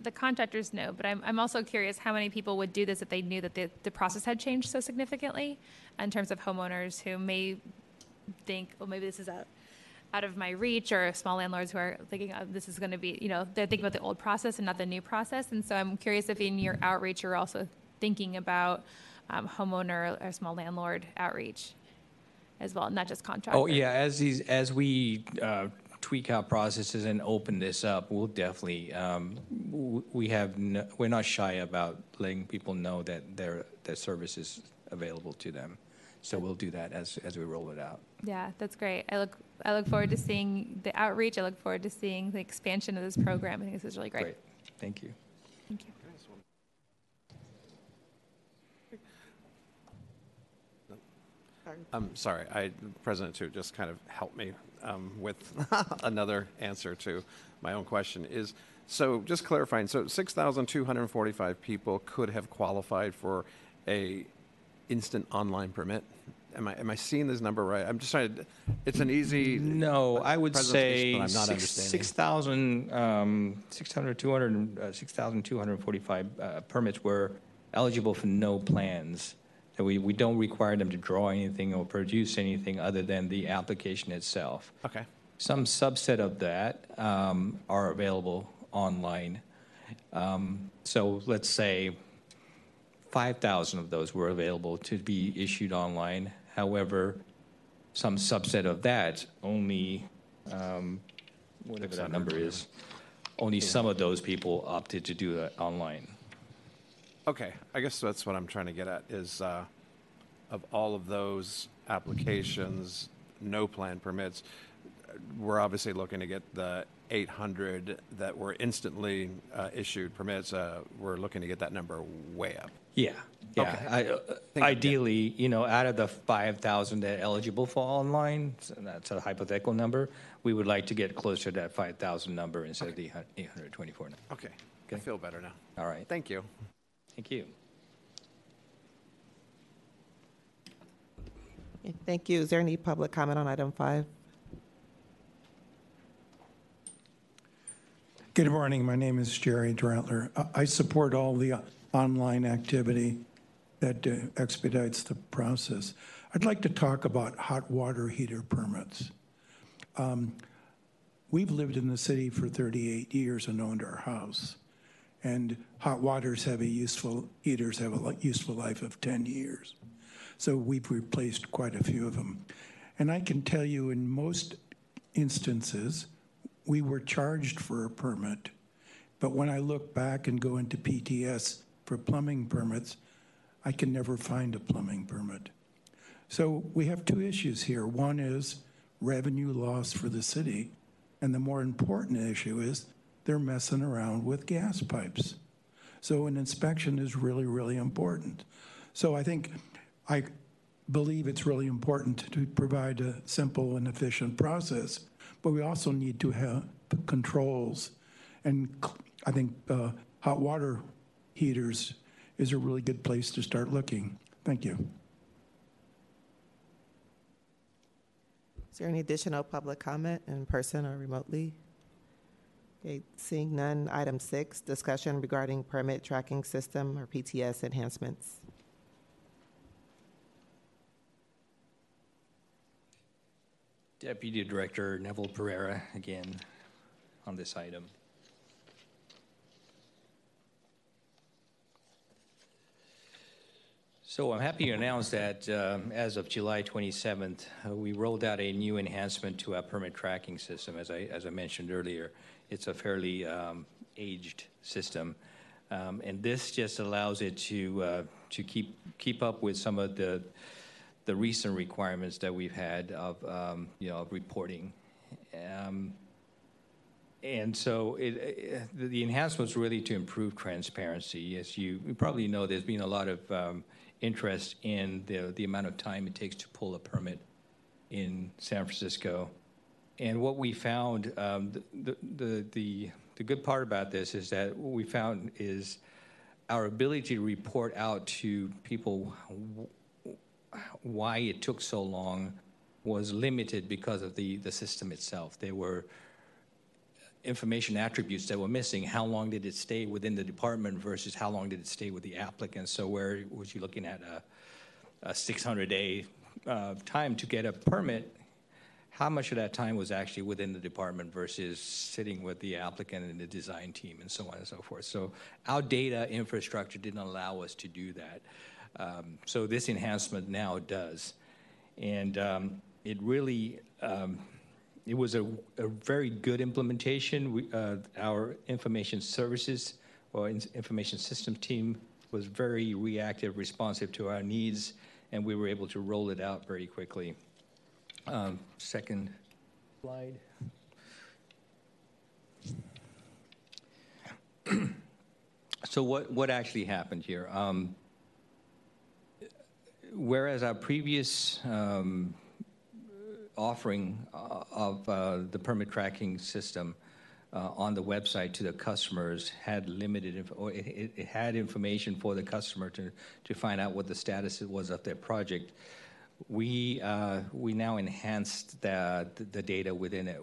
The contractors know, but I'm also curious how many people would do this if they knew that the process had changed so significantly, in terms of homeowners who may think, well, maybe this is out of my reach, or small landlords who are thinking this is going to be, they're thinking about the old process and not the new process. And so I'm curious if in your outreach you're also thinking about homeowner or small landlord outreach as well, not just contractor. Oh yeah, as we tweak our processes and open this up, we'll definitely we're not shy about letting people know that their service is available to them. So we'll do that as we roll it out. Yeah, that's great. I look forward to seeing the outreach. I look forward to seeing the expansion of this program. I think this is really great. Great. Thank you. Thank you. I'm sorry, President Toot just kind of helped me with another answer to my own question. So just clarifying, so 6,245 people could have qualified for a instant online permit. Am I seeing this number right? I'm just trying to. It's an easy. No, I would say 6,245 permits were eligible for no plans. So we don't require them to draw anything or produce anything other than the application itself. Okay. Some subset of that are available online. So let's say 5,000 of those were available to be issued online. However, some subset of that, only whatever that number is, only some of those people opted to do that online. Okay, I guess that's what I'm trying to get at is of all of those applications, no plan permits, we're obviously looking to get the 800 that were instantly issued permits. We're looking to get that number way up. Yeah. Okay. Ideally, out of the 5,000 that are eligible for online, so that's a hypothetical number, we would like to get closer to that 5,000 number instead of the 824 number. Okay. I feel better now. All right. Thank you. Thank you. Thank you. Is there any public comment on item 5? Good morning. My name is Jerry Durantler. I support all the online activity that expedites the process. I'd like to talk about hot water heater permits. We've lived in the city for 38 years and owned our house. And hot waters have heaters have a useful life of 10 years. So we've replaced quite a few of them. And I can tell you in most instances, we were charged for a permit, but when I look back and go into PTS for plumbing permits, I can never find a plumbing permit. So we have two issues here. One is revenue loss for the city, and the more important issue is they're messing around with gas pipes. So an inspection is really, really important. So I believe it's really important to provide a simple and efficient process, but we also need to have controls. And I think hot water heaters is a really good place to start looking. Thank you. Is there any additional public comment in person or remotely? Okay, seeing none, item 6, discussion regarding permit tracking system or PTS enhancements. Deputy Director Neville Pereira again on this item. So I'm happy to announce that as of July 27th, we rolled out a new enhancement to our permit tracking system. As I mentioned earlier, it's a fairly aged system, and this just allows it to keep up with some of the recent requirements that we've had of reporting, and so the enhancements really to improve transparency. As you probably know, there's been a lot of interest in the amount of time it takes to pull a permit in San Francisco. And what we found, the good part about this is that what we found is our ability to report out to people why it took so long was limited because of the system itself. There were information attributes that were missing. How long did it stay within the department versus how long did it stay with the applicant? So where was you looking at a 600-day time to get a permit? How much of that time was actually within the department versus sitting with the applicant and the design team and so on and so forth? So our data infrastructure didn't allow us to do that. So this enhancement now does. And it really, it was a very good implementation. Our information services or information system team was very reactive, responsive to our needs, and we were able to roll it out very quickly. Second slide. So what actually happened here? Whereas our previous offering of the permit tracking system on the website to the customers had limited, or it had information for the customer to find out what the status was of their project, we now enhanced the data within it.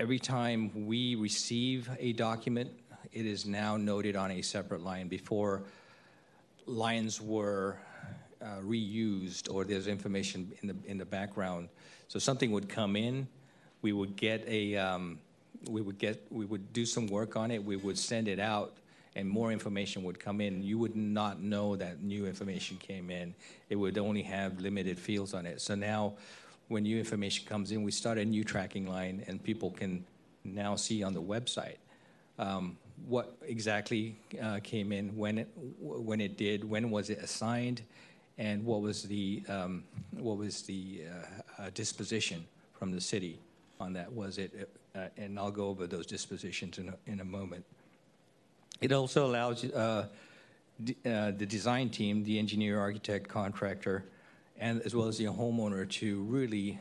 Every time we receive a document, it is now noted on a separate line. Before, lines were reused, or there's information in the background. So something would come in, we would get we would do some work on it, we would send it out, and more information would come in. You would not know that new information came in. It would only have limited fields on it. So now, when new information comes in, we start a new tracking line, and people can now see on the website what exactly came in, when it did, when was it assigned, and what was the disposition from the city on that? Was it? And I'll go over those dispositions in a moment. It also allows the design team, the engineer, architect, contractor, and as well as the homeowner to really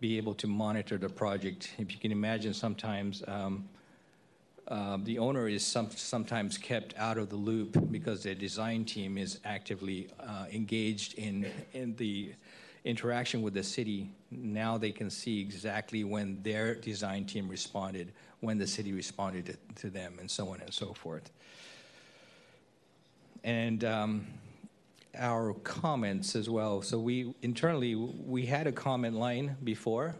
be able to monitor the project. If you can imagine, sometimes the owner is sometimes kept out of the loop because their design team is actively engaged in the interaction with the city. Now they can see exactly when their design team responded, when the city responded to them, and so on and so forth. And our comments as well. So we internally had a comment line before.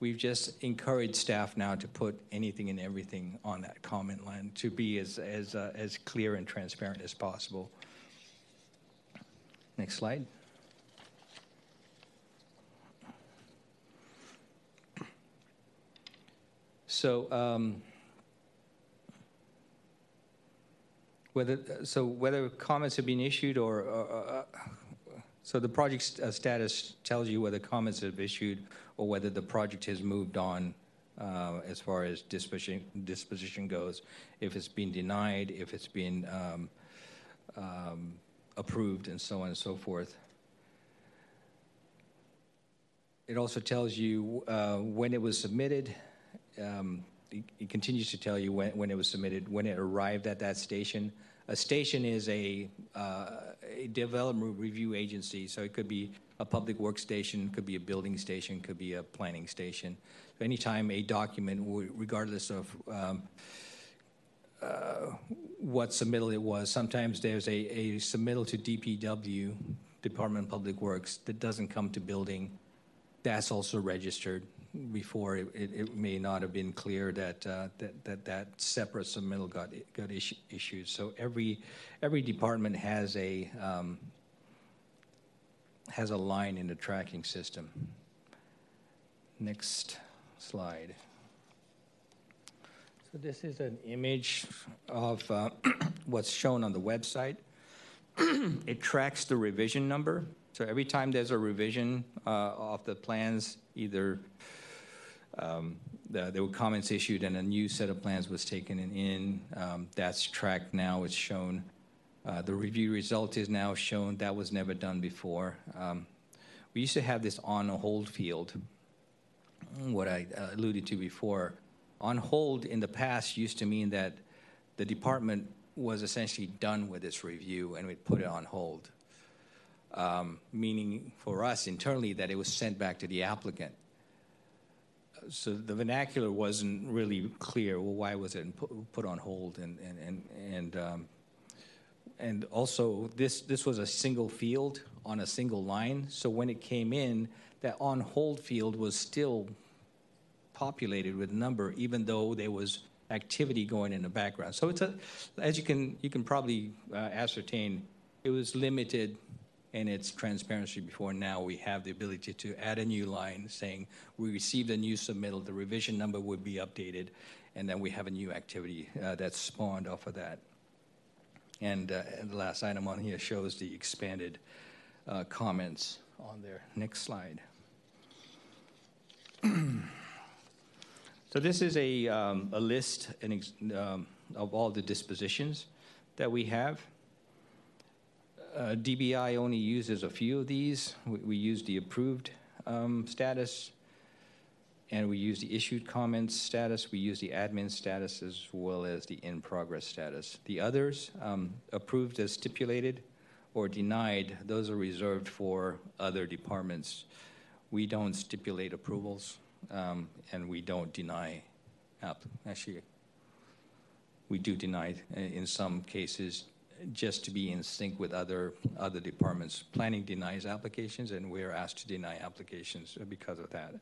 We've just encouraged staff now to put anything and everything on that comment line to be as clear and transparent as possible. Next slide. So whether comments have been issued so the project status tells you whether comments have been issued or whether the project has moved on as far as disposition goes, if it's been denied, if it's been approved, and so on and so forth. It also tells you when it was submitted. It continues to tell you when it was submitted, when it arrived at that station, A station is a development review agency, so it could be a public works station, could be a building station, could be a planning station. So anytime a document, regardless of what submittal it was, sometimes there's a submittal to DPW, Department of Public Works, that doesn't come to building. That's also registered. Before it may not have been clear that that separate submittal got issued. So every department has a line in the tracking system. Next slide. So this is an image of what's shown on the website. It tracks the revision number. So every time there's a revision of the plans, either there were comments issued and a new set of plans was taken in. That's tracked now. It's shown. The review result is now shown. That was never done before. We used to have this on hold field, what I alluded to before. On hold in the past used to mean that the department was essentially done with its review and we'd put it on hold. Meaning for us internally that it was sent back to the applicant. So the vernacular wasn't really clear. Well, why was it put on hold? And also this was a single field on a single line. So when it came in, that on hold field was still populated with number, even though there was activity going in the background. So it's as you can probably ascertain, it was limited. And its transparency before now, we have the ability to add a new line saying we received a new submittal, the revision number would be updated, and then we have a new activity that's spawned off of that. And the last item on here shows the expanded comments on there. Next slide. So this is a list of all the dispositions that we have. DBI only uses a few of these. We use the approved status, and we use the issued comments status. We use the admin status as well as the in-progress status. The others, approved as stipulated or denied, those are reserved for other departments. We don't stipulate approvals, and we don't deny. Actually, we do deny in some cases, just to be in sync with other departments. Planning denies applications, and we're asked to deny applications because of that.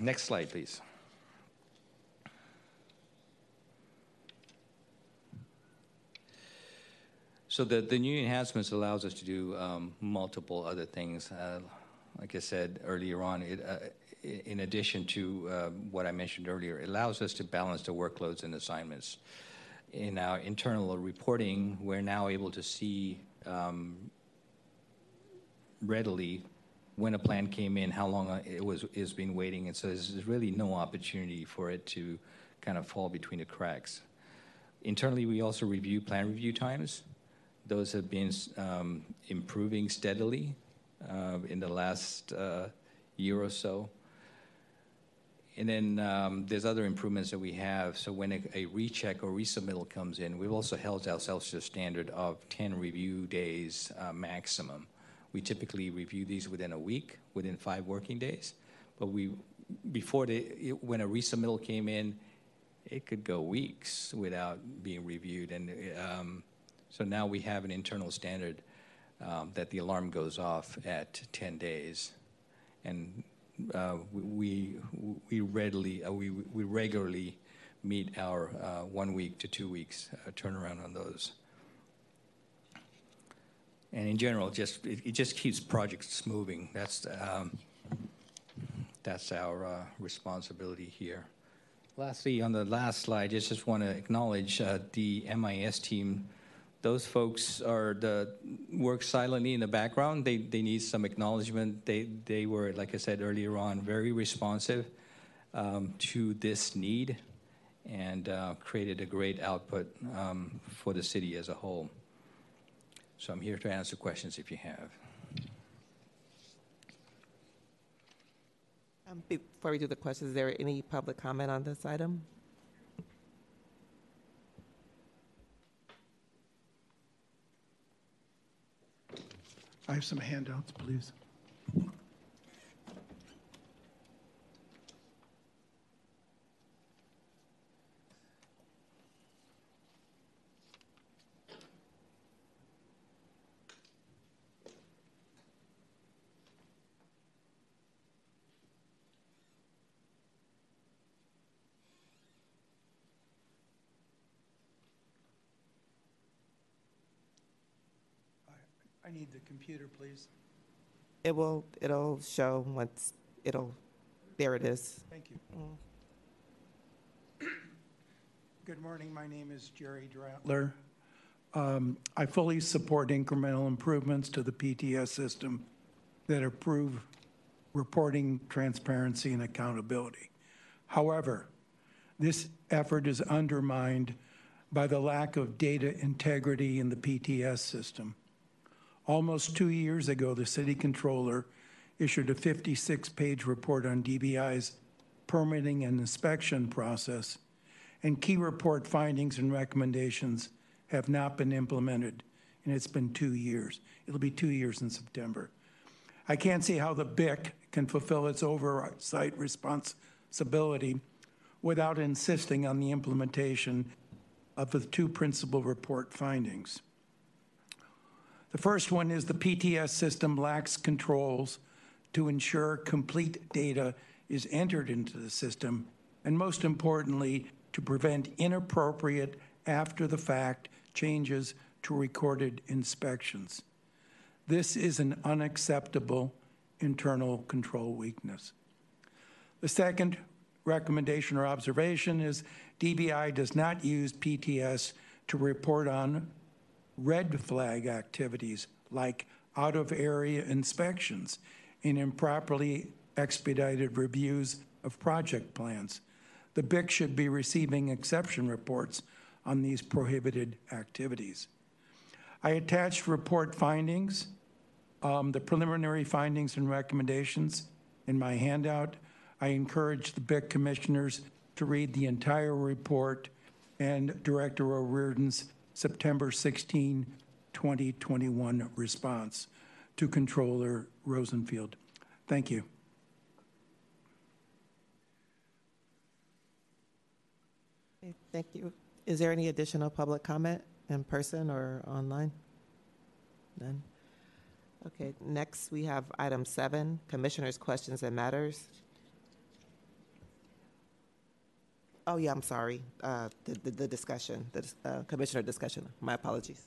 Next slide, please. So the new enhancements allows us to do multiple other things. Like I said earlier on, in addition to what I mentioned earlier, it allows us to balance the workloads and assignments. In our internal reporting, we're now able to see readily when a plan came in, how long it is been waiting, and so there's really no opportunity for it to kind of fall between the cracks. Internally, we also review plan review times. Those have been improving steadily in the last year or so. And then there's other improvements that we have. So when a recheck or resubmittal comes in, we've also held ourselves to a standard of 10 review days maximum. We typically review these within a week, within 5 working days. But when a resubmittal came in, it could go weeks without being reviewed. And so now we have an internal standard that the alarm goes off at 10 days. And we regularly meet our 1 week to 2 weeks turnaround on those. And in general, it just keeps projects moving. That's our responsibility here. Lastly, on the last slide, I just want to acknowledge the MIS team. Those folks work silently in the background. They need some acknowledgement. They were, like I said earlier on, very responsive to this need and created a great output for the city as a whole. So I'm here to answer questions if you have. Before we do the questions, is there any public comment on this item? I have some handouts, please. Need the computer, please. It'll show once there it is. Thank you. Good morning, my name is Jerry Durantler. I fully support incremental improvements to the PTS system that improve reporting, transparency, and accountability. However, this effort is undermined by the lack of data integrity in the PTS system. Almost 2 years ago, the city controller issued a 56-page report on DBI's permitting and inspection process, and key report findings and recommendations have not been implemented, and it's been 2 years. It'll be 2 years in September. I can't see how the BIC can fulfill its oversight responsibility without insisting on the implementation of the two principal report findings. The first one is the PTS system lacks controls to ensure complete data is entered into the system, and most importantly, to prevent inappropriate after-the-fact changes to recorded inspections. This is an unacceptable internal control weakness. The second recommendation or observation is DBI does not use PTS to report on red flag activities like out-of-area inspections and improperly expedited reviews of project plans. The BIC should be receiving exception reports on these prohibited activities. I attached report findings, the preliminary findings and recommendations in my handout. I encourage the BIC commissioners to read the entire report and Director O'Riordan's September 16, 2021 response to Controller Rosenfield. Thank you. Okay, thank you. Is there any additional public comment in person or online? None. Okay, next we have item 7, Commissioners' Questions and Matters. Oh, yeah, I'm sorry. The discussion, the commissioner discussion. My apologies.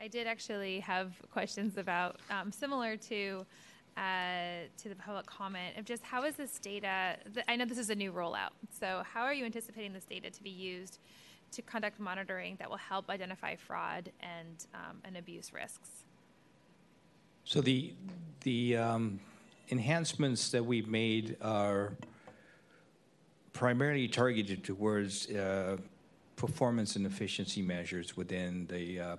I did actually have questions about, similar to the public comment, of just how is this data, I know this is a new rollout, so how are you anticipating this data to be used to conduct monitoring that will help identify fraud and abuse risks? So the enhancements that we've made are primarily targeted towards performance and efficiency measures within the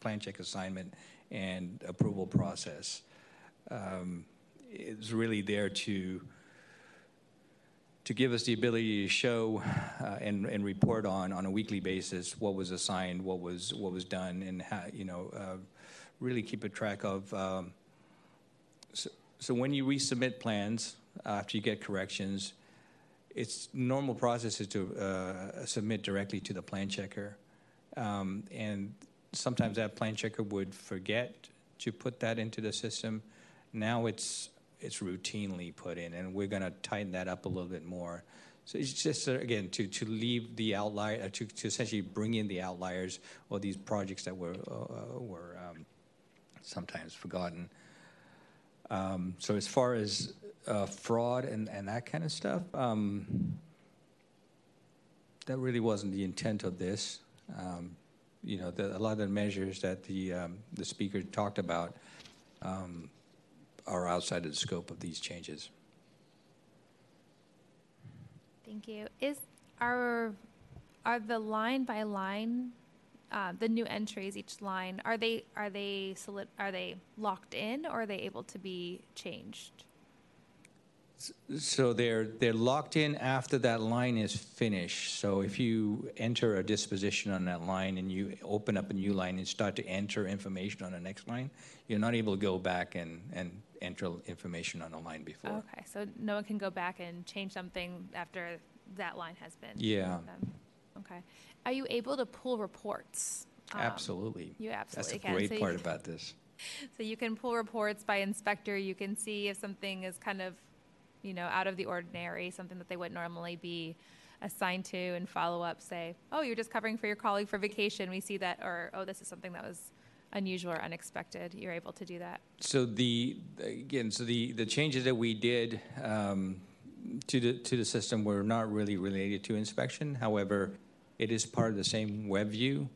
plan check assignment and approval process. It's really there to give us the ability to show and report on a weekly basis what was assigned, what was done, and how, you know. Really keep a track of, so when you resubmit plans after you get corrections, it's normal process is to submit directly to the plan checker. And sometimes that plan checker would forget to put that into the system. Now it's routinely put in, and we're gonna tighten that up a little bit more. So it's just, again, to leave the outlier, to essentially bring in the outliers or these projects that were sometimes forgotten. So as far as fraud and that kind of stuff, that really wasn't the intent of this. You know, a lot of the measures that the speaker talked about are outside of the scope of these changes. Thank you. Are the line by line, the new entries, each line, are they locked in, or are they able to be changed? So they're locked in after that line is finished. So if you enter a disposition on that line and you open up a new line and start to enter information on the next line, you're not able to go back and enter information on the line before. Okay, so no one can go back and change something after that line has been. Yeah. Okay. Are you able to pull reports? Absolutely. You absolutely can. That's the great part about this. So you can pull reports by inspector. You can see if something is kind of, you know, out of the ordinary, something that they wouldn't normally be assigned to, and follow up, say, oh, you're just covering for your colleague for vacation. We see that. Or, oh, this is something that was unusual or unexpected. You're able to do that. So the changes that we did to the system were not really related to inspection. However, it is part of the same web view.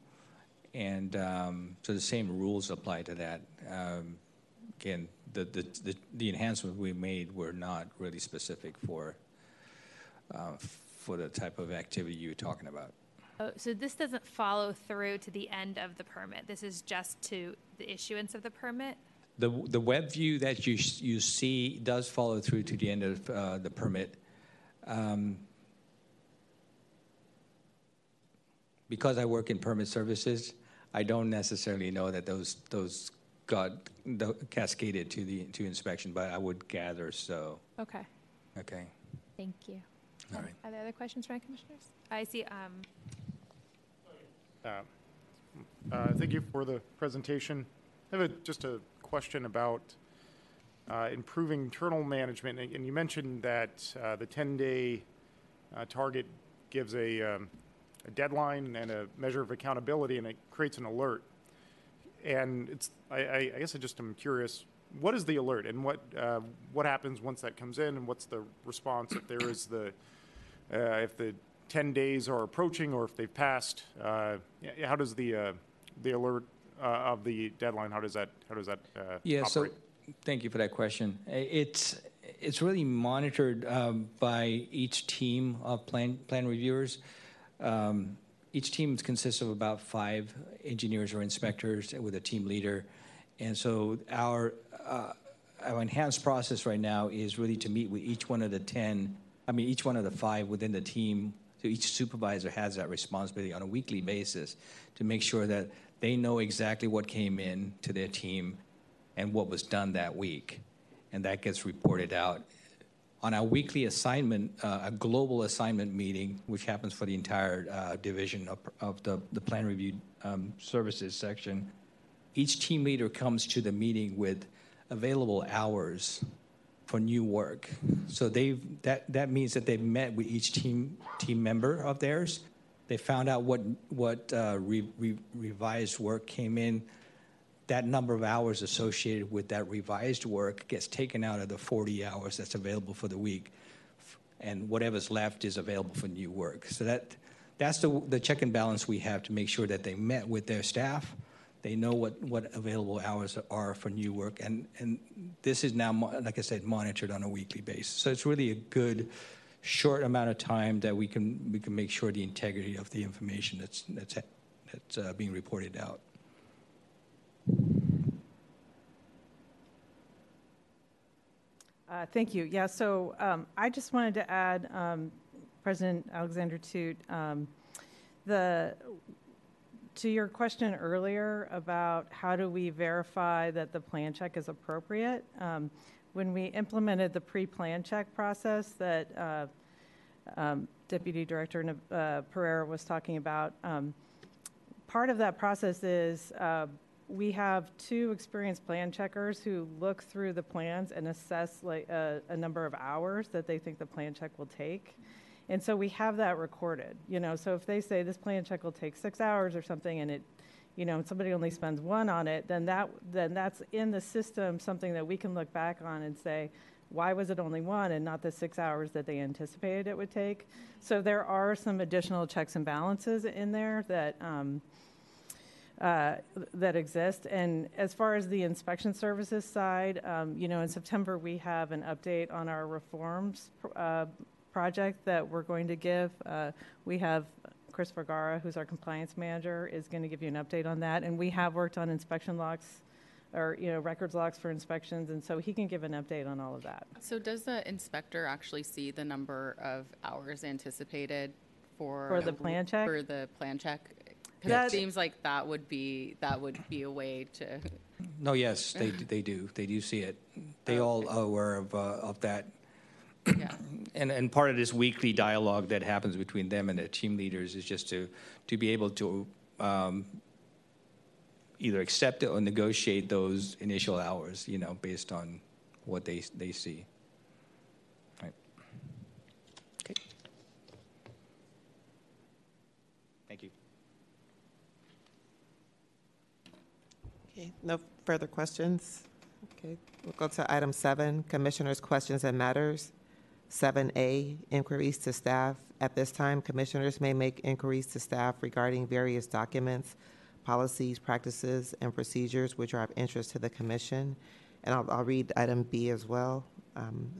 And so the same rules apply to that. Again, the enhancements we made were not really specific for the type of activity you were talking about. Oh, so this doesn't follow through to the end of the permit. This is just to the issuance of the permit? The web view that you see does follow through to the end of the permit. Because I work in permit services, I don't necessarily know that those got cascaded to inspection, but I would gather so. Okay. Okay. Thank you. All right. Are there other questions from commissioners? I see. Thank you for the presentation. I have just a question about improving internal management, and you mentioned that the 10-day target gives a deadline and a measure of accountability, and it creates an alert. And I guess I just am curious, what is the alert, and what happens once that comes in, and what's the response if there is if the 10 days are approaching, or if they've passed? How does the alert of the deadline, how does that operate? So thank you for that question. It's really monitored by each team of plan reviewers. Each team consists of about 5 engineers or inspectors with a team leader, and so our enhanced process right now is really to meet with each one of the 5 within the team. So each supervisor has that responsibility on a weekly basis to make sure that they know exactly what came in to their team and what was done that week, and that gets reported out. On our weekly assignment, a global assignment meeting, which happens for the entire division of the plan review services section, each team leader comes to the meeting with available hours for new work. So that means that they've met with each team member of theirs. They found out what revised work came in. That number of hours associated with that revised work gets taken out of the 40 hours that's available for the week, and whatever's left is available for new work. So that's the check and balance we have to make sure that they met with their staff, they know what available hours are for new work, and this is now, like I said, monitored on a weekly basis. So it's really a good short amount of time that we can make sure the integrity of the information that's being reported out. Thank you. Yeah, so I just wanted to add, President Alexander Toot, to your question earlier about how do we verify that the plan check is appropriate, when we implemented the pre-plan check process that Deputy Director Pereira was talking about, part of that process is we have 2 experienced plan checkers who look through the plans and assess like a number of hours that they think the plan check will take. And so we have that recorded, you know, so if they say this plan check will take 6 hours or something, and it, you know, somebody only spends 1 on it, then that's in the system, something that we can look back on and say, why was it only 1 and not the 6 hours that they anticipated it would take? So there are some additional checks and balances in there that exist. And as far as the inspection services side, you know, in September we have an update on our reforms project that we're going to give. We have Chris Vergara, who's our compliance manager, is going to give you an update on that. And we have worked on inspection locks or records logs for inspections, and so he can give an update on all of that. So does the inspector actually see the number of hours anticipated for the plan check? For the plan check? Because it seems like that would be a way to. No, yes, they do see it. They all are aware of that. Yeah. And part of this weekly dialogue that happens between them and the team leaders is just to be able to either accept it or negotiate those initial hours, based on what they see. Right. Okay. Thank you. Okay, no further questions. Okay, we'll go to item 7, Commissioners' Questions and Matters. 7A, inquiries to staff. At this time, commissioners may make inquiries to staff regarding various documents, policies, practices, and procedures which are of interest to the commission. And I'll read item B as well.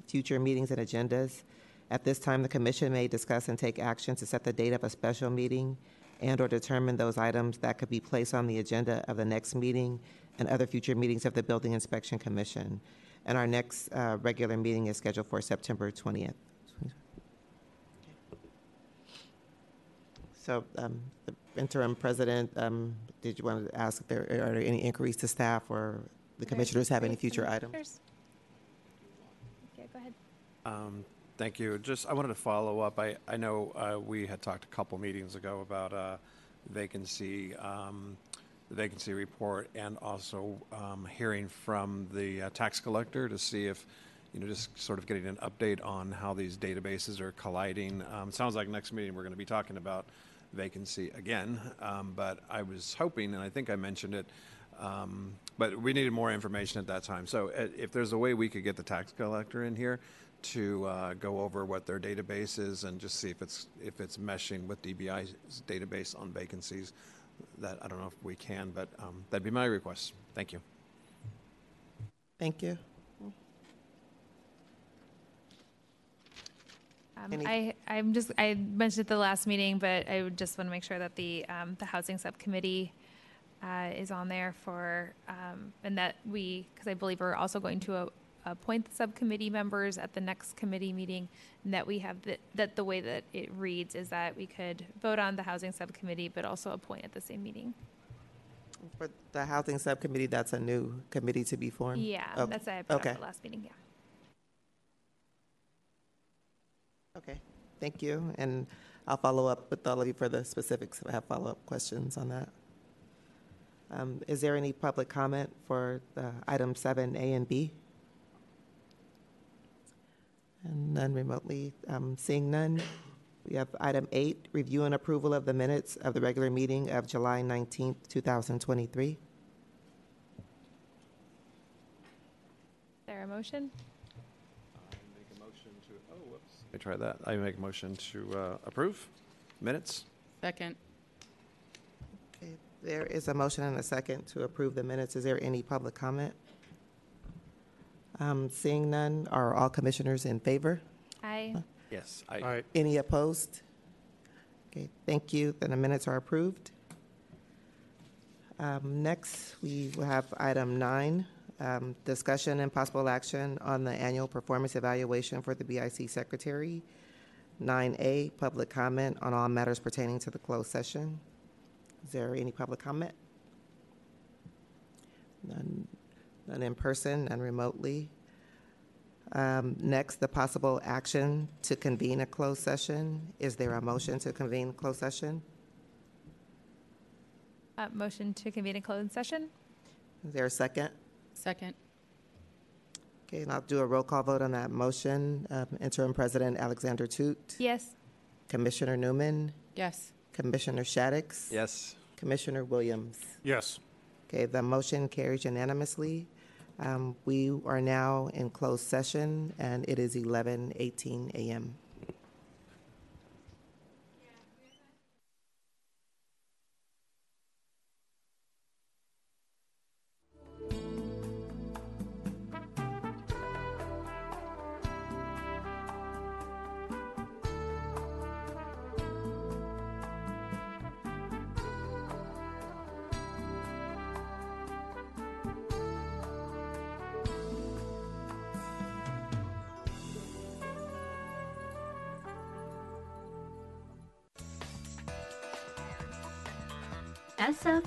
Future meetings and agendas. At this time, the commission may discuss and take action to set the date of a special meeting and or determine those items that could be placed on the agenda of the next meeting and other future meetings of the Building Inspection Commission. And our next regular meeting is scheduled for September 20th. So the interim president, did you want to ask if are there any inquiries to staff or the commissioners have any future items? Okay, go ahead. Thank you. I wanted to follow up. I know we had talked a couple meetings ago about the vacancy report, and also hearing from the tax collector to see if, just sort of getting an update on how these databases are colliding. Sounds like next meeting we're going to be talking about vacancy again, but I was hoping, and I think I mentioned it, but we needed more information at that time. So if there's a way we could get the tax collector in here to go over what their database is and just see if it's meshing with DBI's database on vacancies. That I don't know if we can, but that'd be my request. Thank you. Thank you. I mentioned at the last meeting, but I just want to make sure that the housing subcommittee is on there for and that because I believe we're also going to appoint the subcommittee members at the next committee meeting, and that we have that the way that it reads is that we could vote on the housing subcommittee but also appoint at the same meeting. For the housing subcommittee, that's a new committee to be formed? Yeah, oh, that's what I put up at the last meeting, yeah. Okay, thank you. And I'll follow up with all of you for the specifics if I have follow-up questions on that. Is there any public comment for the item 7A and B? And none remotely. Seeing none, we have item 8, review and approval of the minutes of the regular meeting of July 19th, 2023. Is there a motion? I make a motion to approve minutes. Second. Okay. There is a motion and a second to approve the minutes. Is there any public comment? Seeing none, are all commissioners in favor? Aye. Yes. Aye. Any opposed? Okay, thank you. Then the minutes are approved. Next, we have item 9, discussion and possible action on the annual performance evaluation for the BIC secretary. 9A, public comment on all matters pertaining to the closed session. Is there any public comment? None. None in person, and remotely. Next, the possible action to convene a closed session. Is there a motion to convene a closed session? Motion to convene a closed session. Is there a second? Second. Okay, and I'll do a roll call vote on that motion. Interim President Alexander Toot. Yes. Commissioner Newman. Yes. Commissioner Shaddix. Yes. Commissioner Williams. Yes. Okay, the motion carries unanimously. We are now in closed session, and it is 11:18 a.m. SF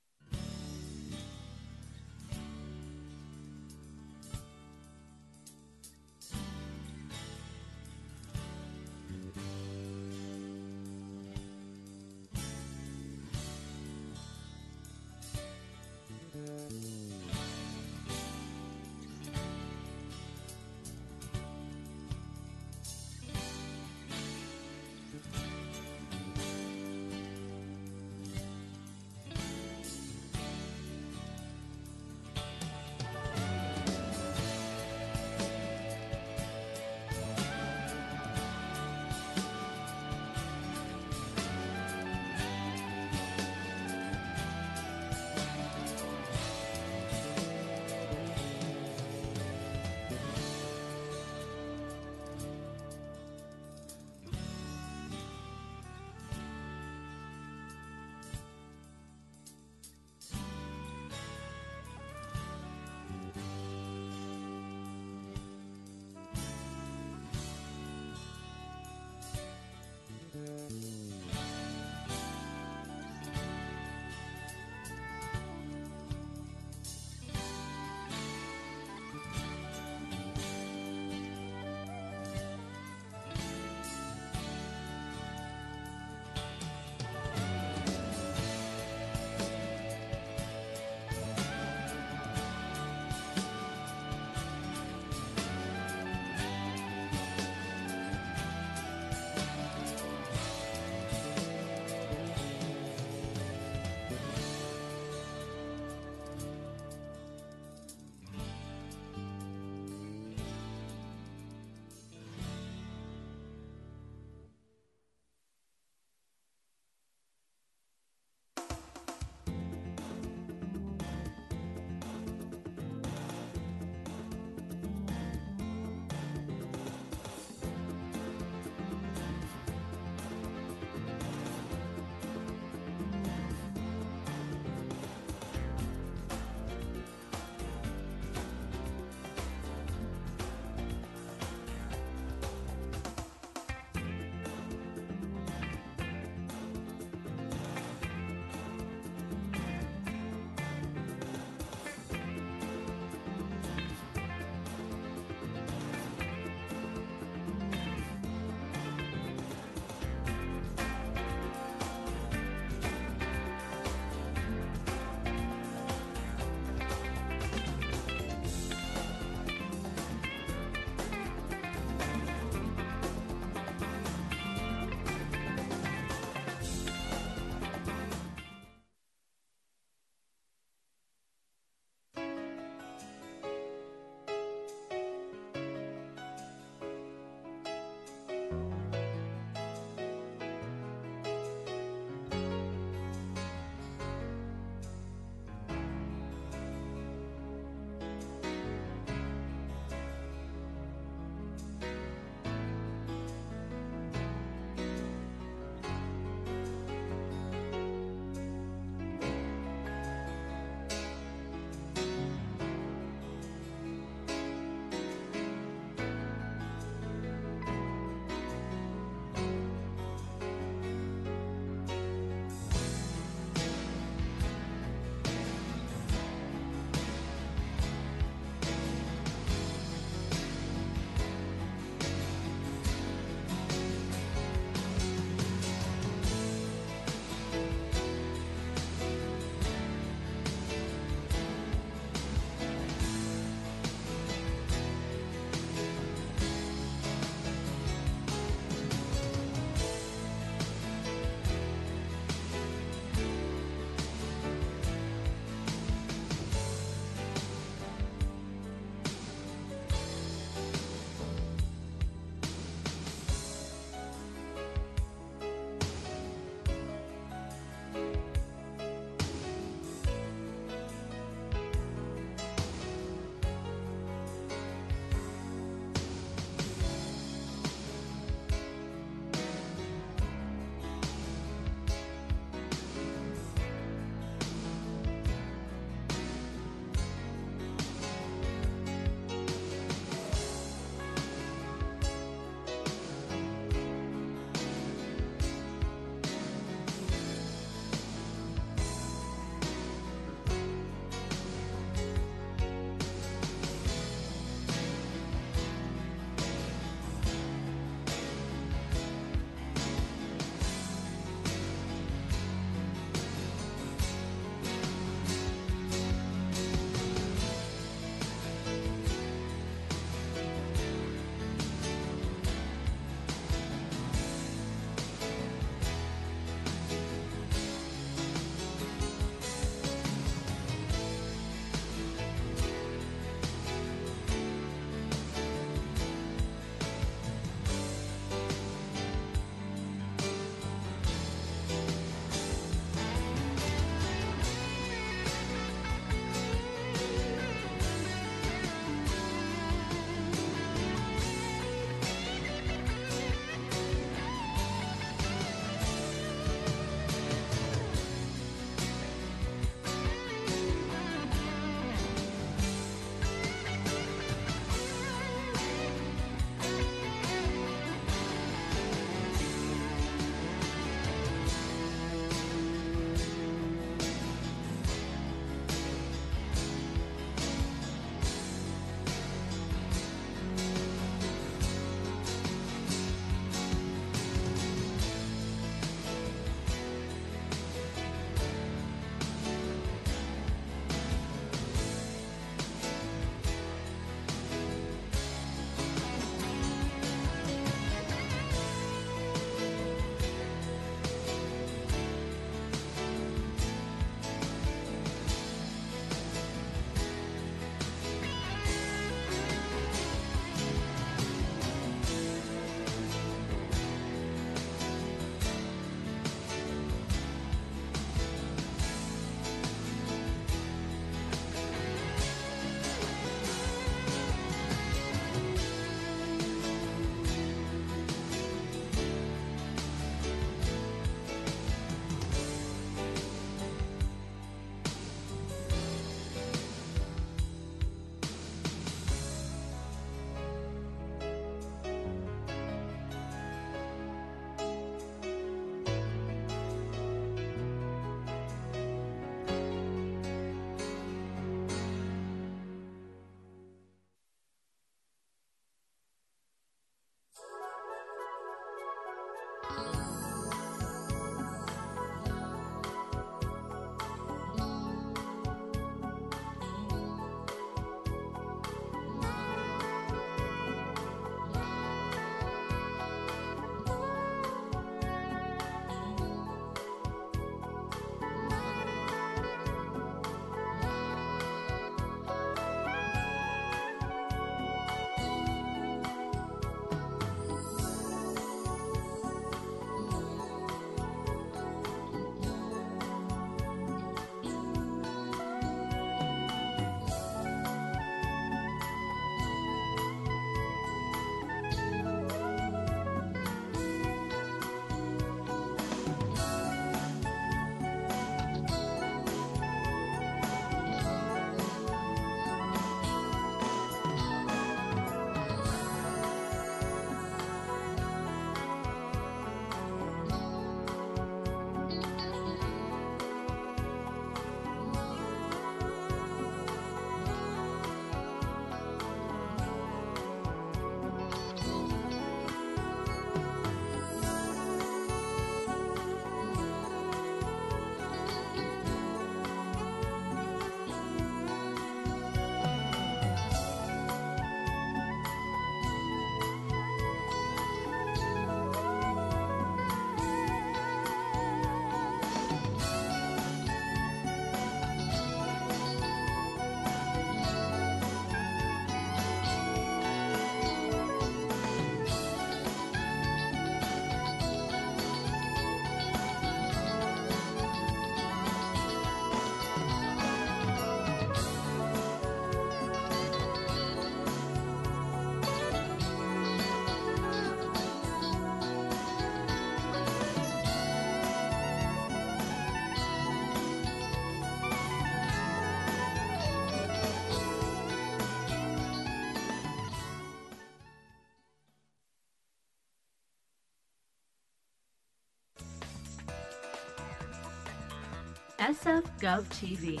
SF Gov TV,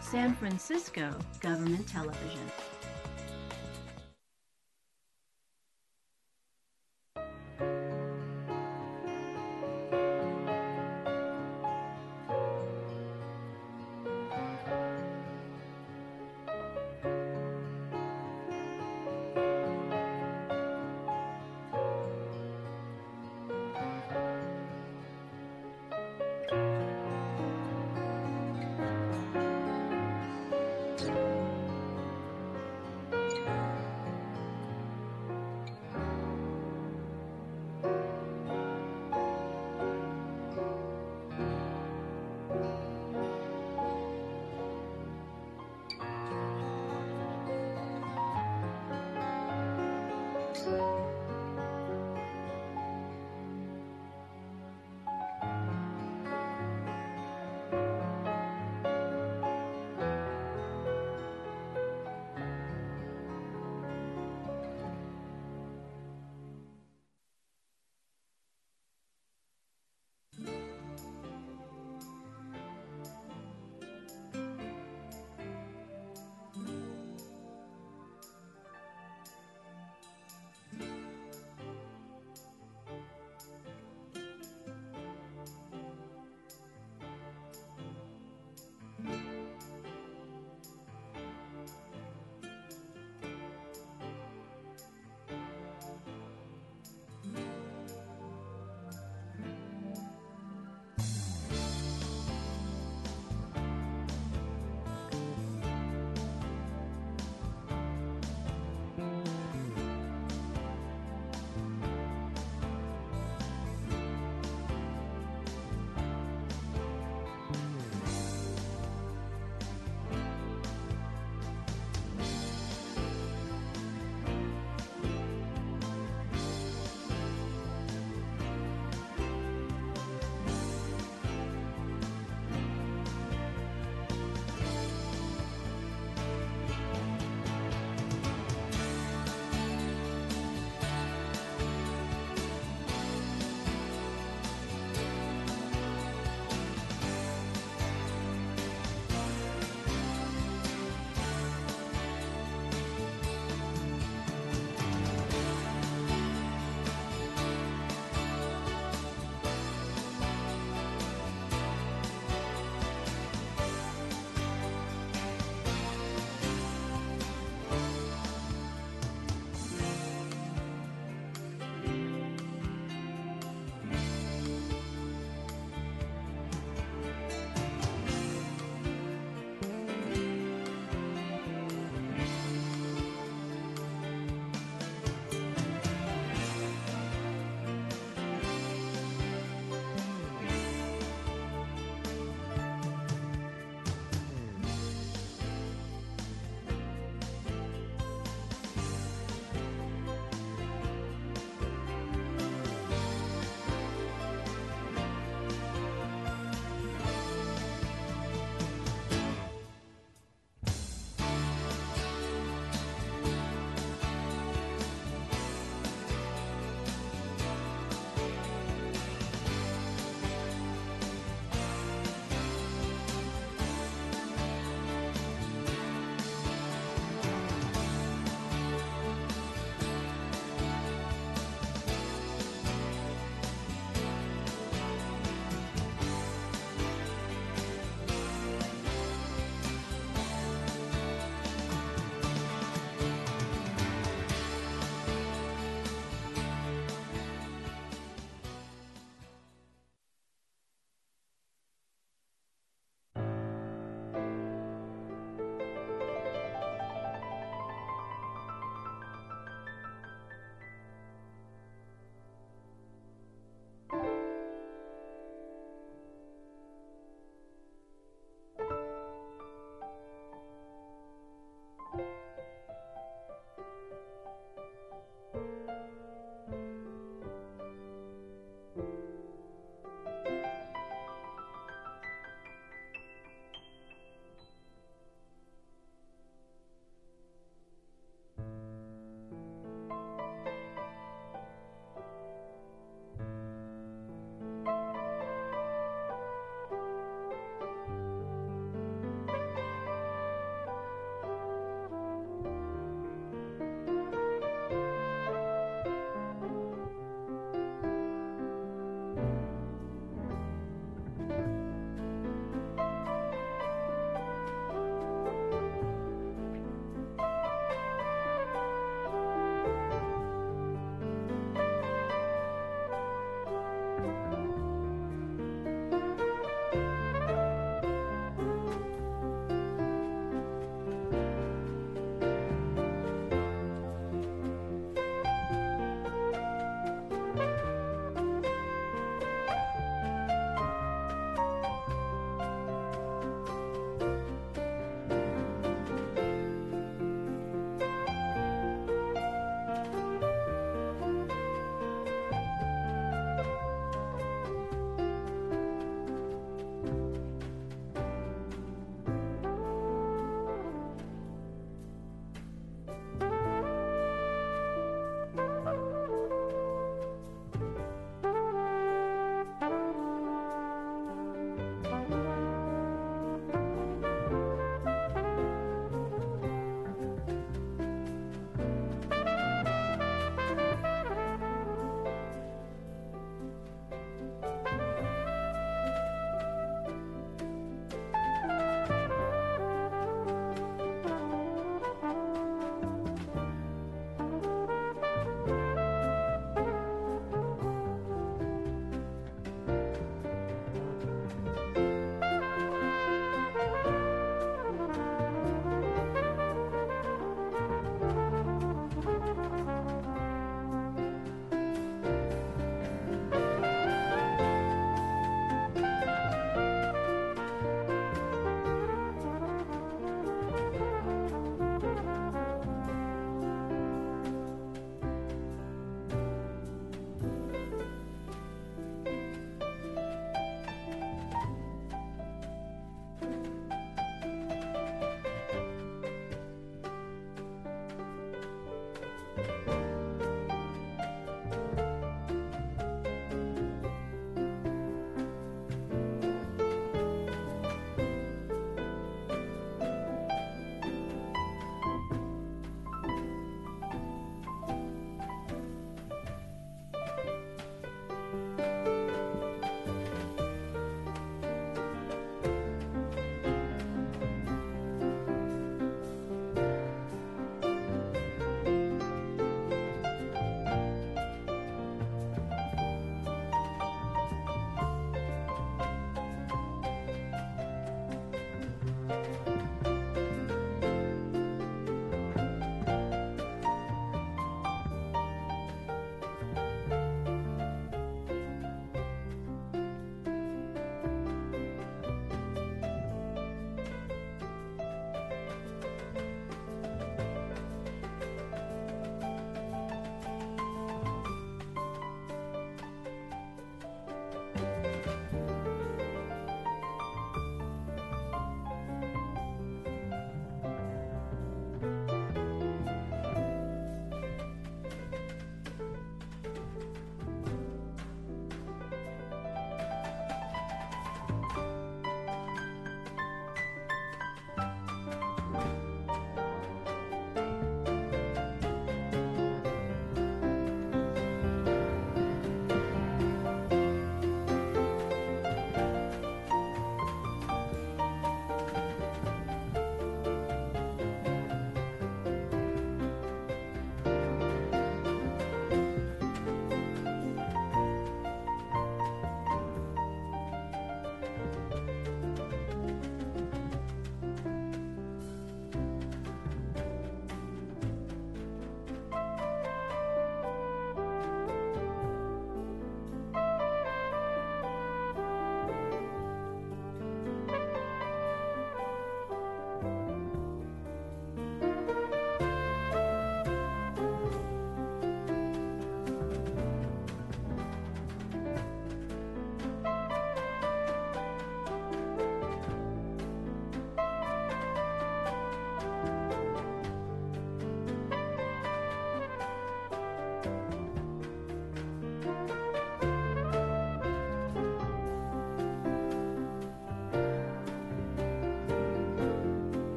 San Francisco Government Television.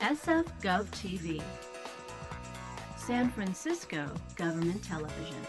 SF Gov TV, San Francisco Government Television.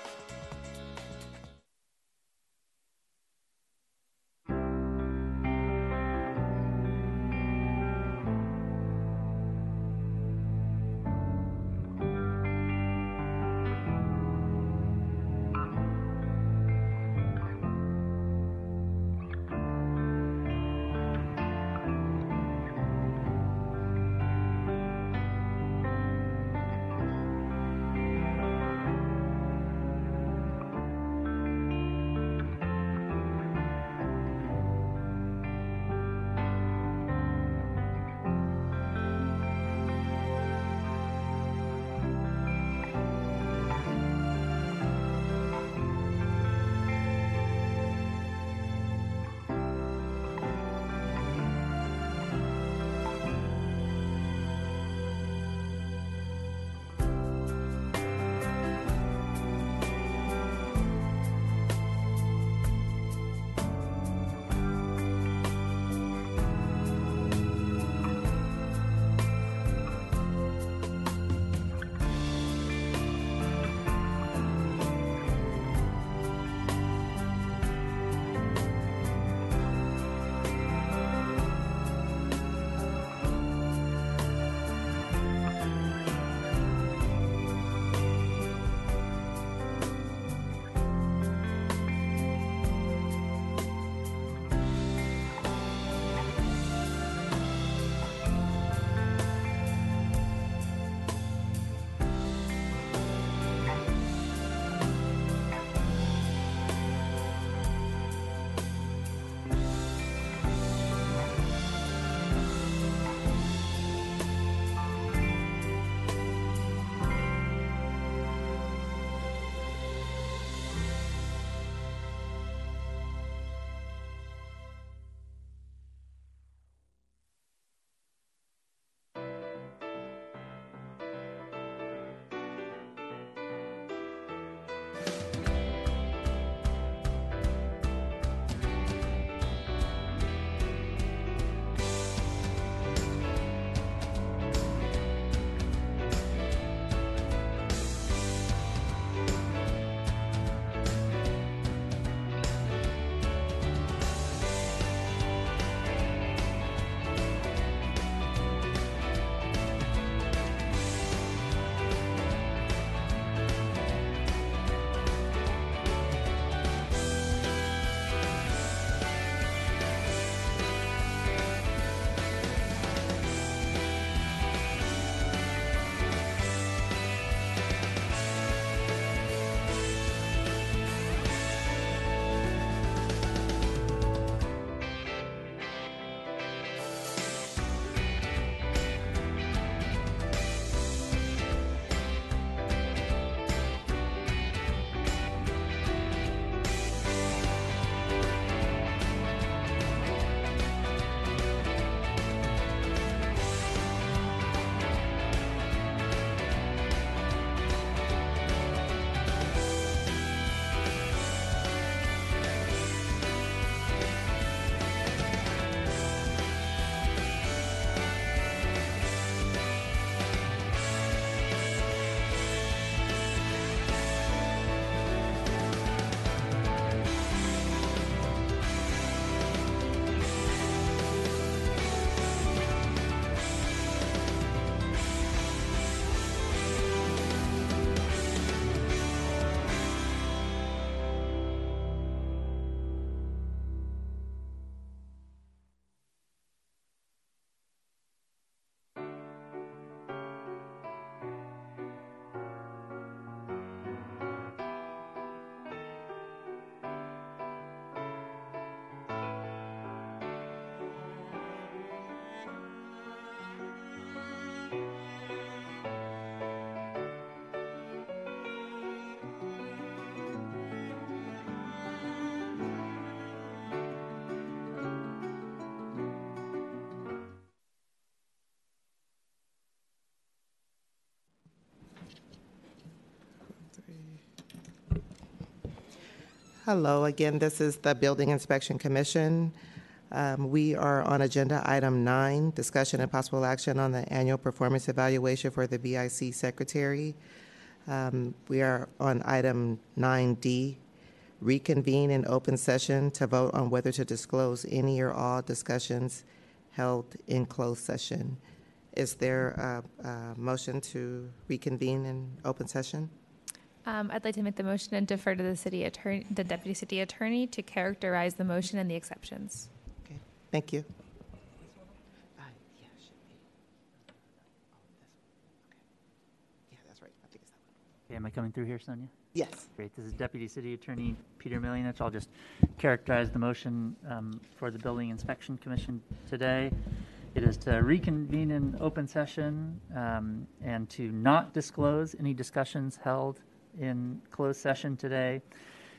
Hello again, this is the Building Inspection Commission. We are on agenda item 9, discussion and possible action on the annual performance evaluation for the BIC secretary. We are on item 9D, reconvene in open session to vote on whether to disclose any or all discussions held in closed session. Is there a motion to reconvene in open session? I'd like to make the motion and defer to the city attorney, the deputy city attorney, to characterize the motion and the exceptions. Okay, thank you. Okay, am I coming through here, Sonia? Yes. Great. This is Deputy City Attorney Peter Milinich. I'll just characterize the motion for the Building Inspection Commission today. It is to reconvene in open session and to not disclose any discussions held in closed session today,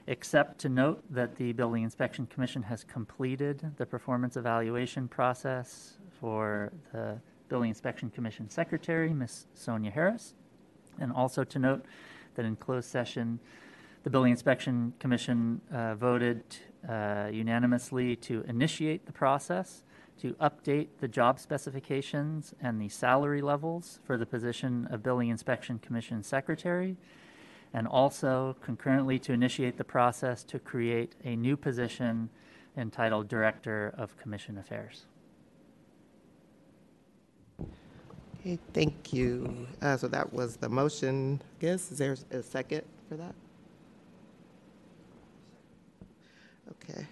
except to note that the Building Inspection Commission has completed the performance evaluation process for the Building Inspection Commission Secretary, Ms. Sonia Harris. And also to note that in closed session, the Building Inspection Commission voted unanimously to initiate the process to update the job specifications and the salary levels for the position of Building Inspection Commission Secretary, and also concurrently to initiate the process to create a new position entitled Director of Commission Affairs. Okay, thank you. So that was the motion, I guess. Is there a second for that? Okay.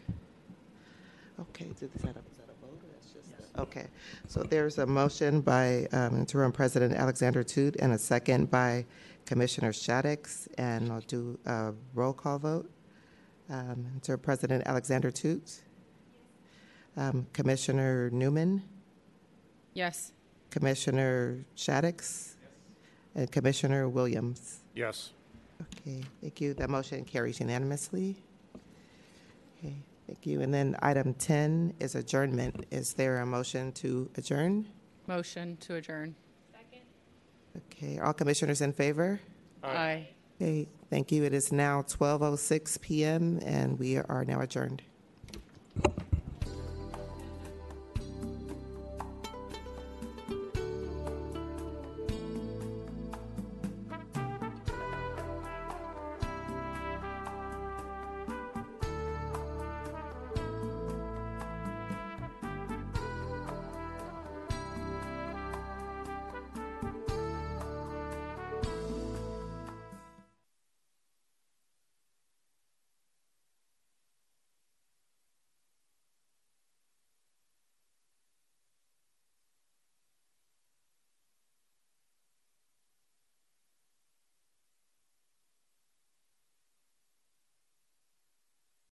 Okay, did this set up? Is that a vote? Or that's just yes. Okay, so there's a motion by Interim President Alexander Toot and a second by Commissioner Shaddix, and I'll do a roll call vote. Interim President Alexander Toot. Commissioner Newman. Yes. Commissioner Shaddix? Yes. And Commissioner Williams? Yes. Okay, thank you. That motion carries unanimously. Okay, thank you. And then item 10 is adjournment. Is there a motion to adjourn? Motion to adjourn. Second. Okay, all commissioners in favor? Aye. Okay, thank you. It is now 12:06 p.m. and we are now adjourned.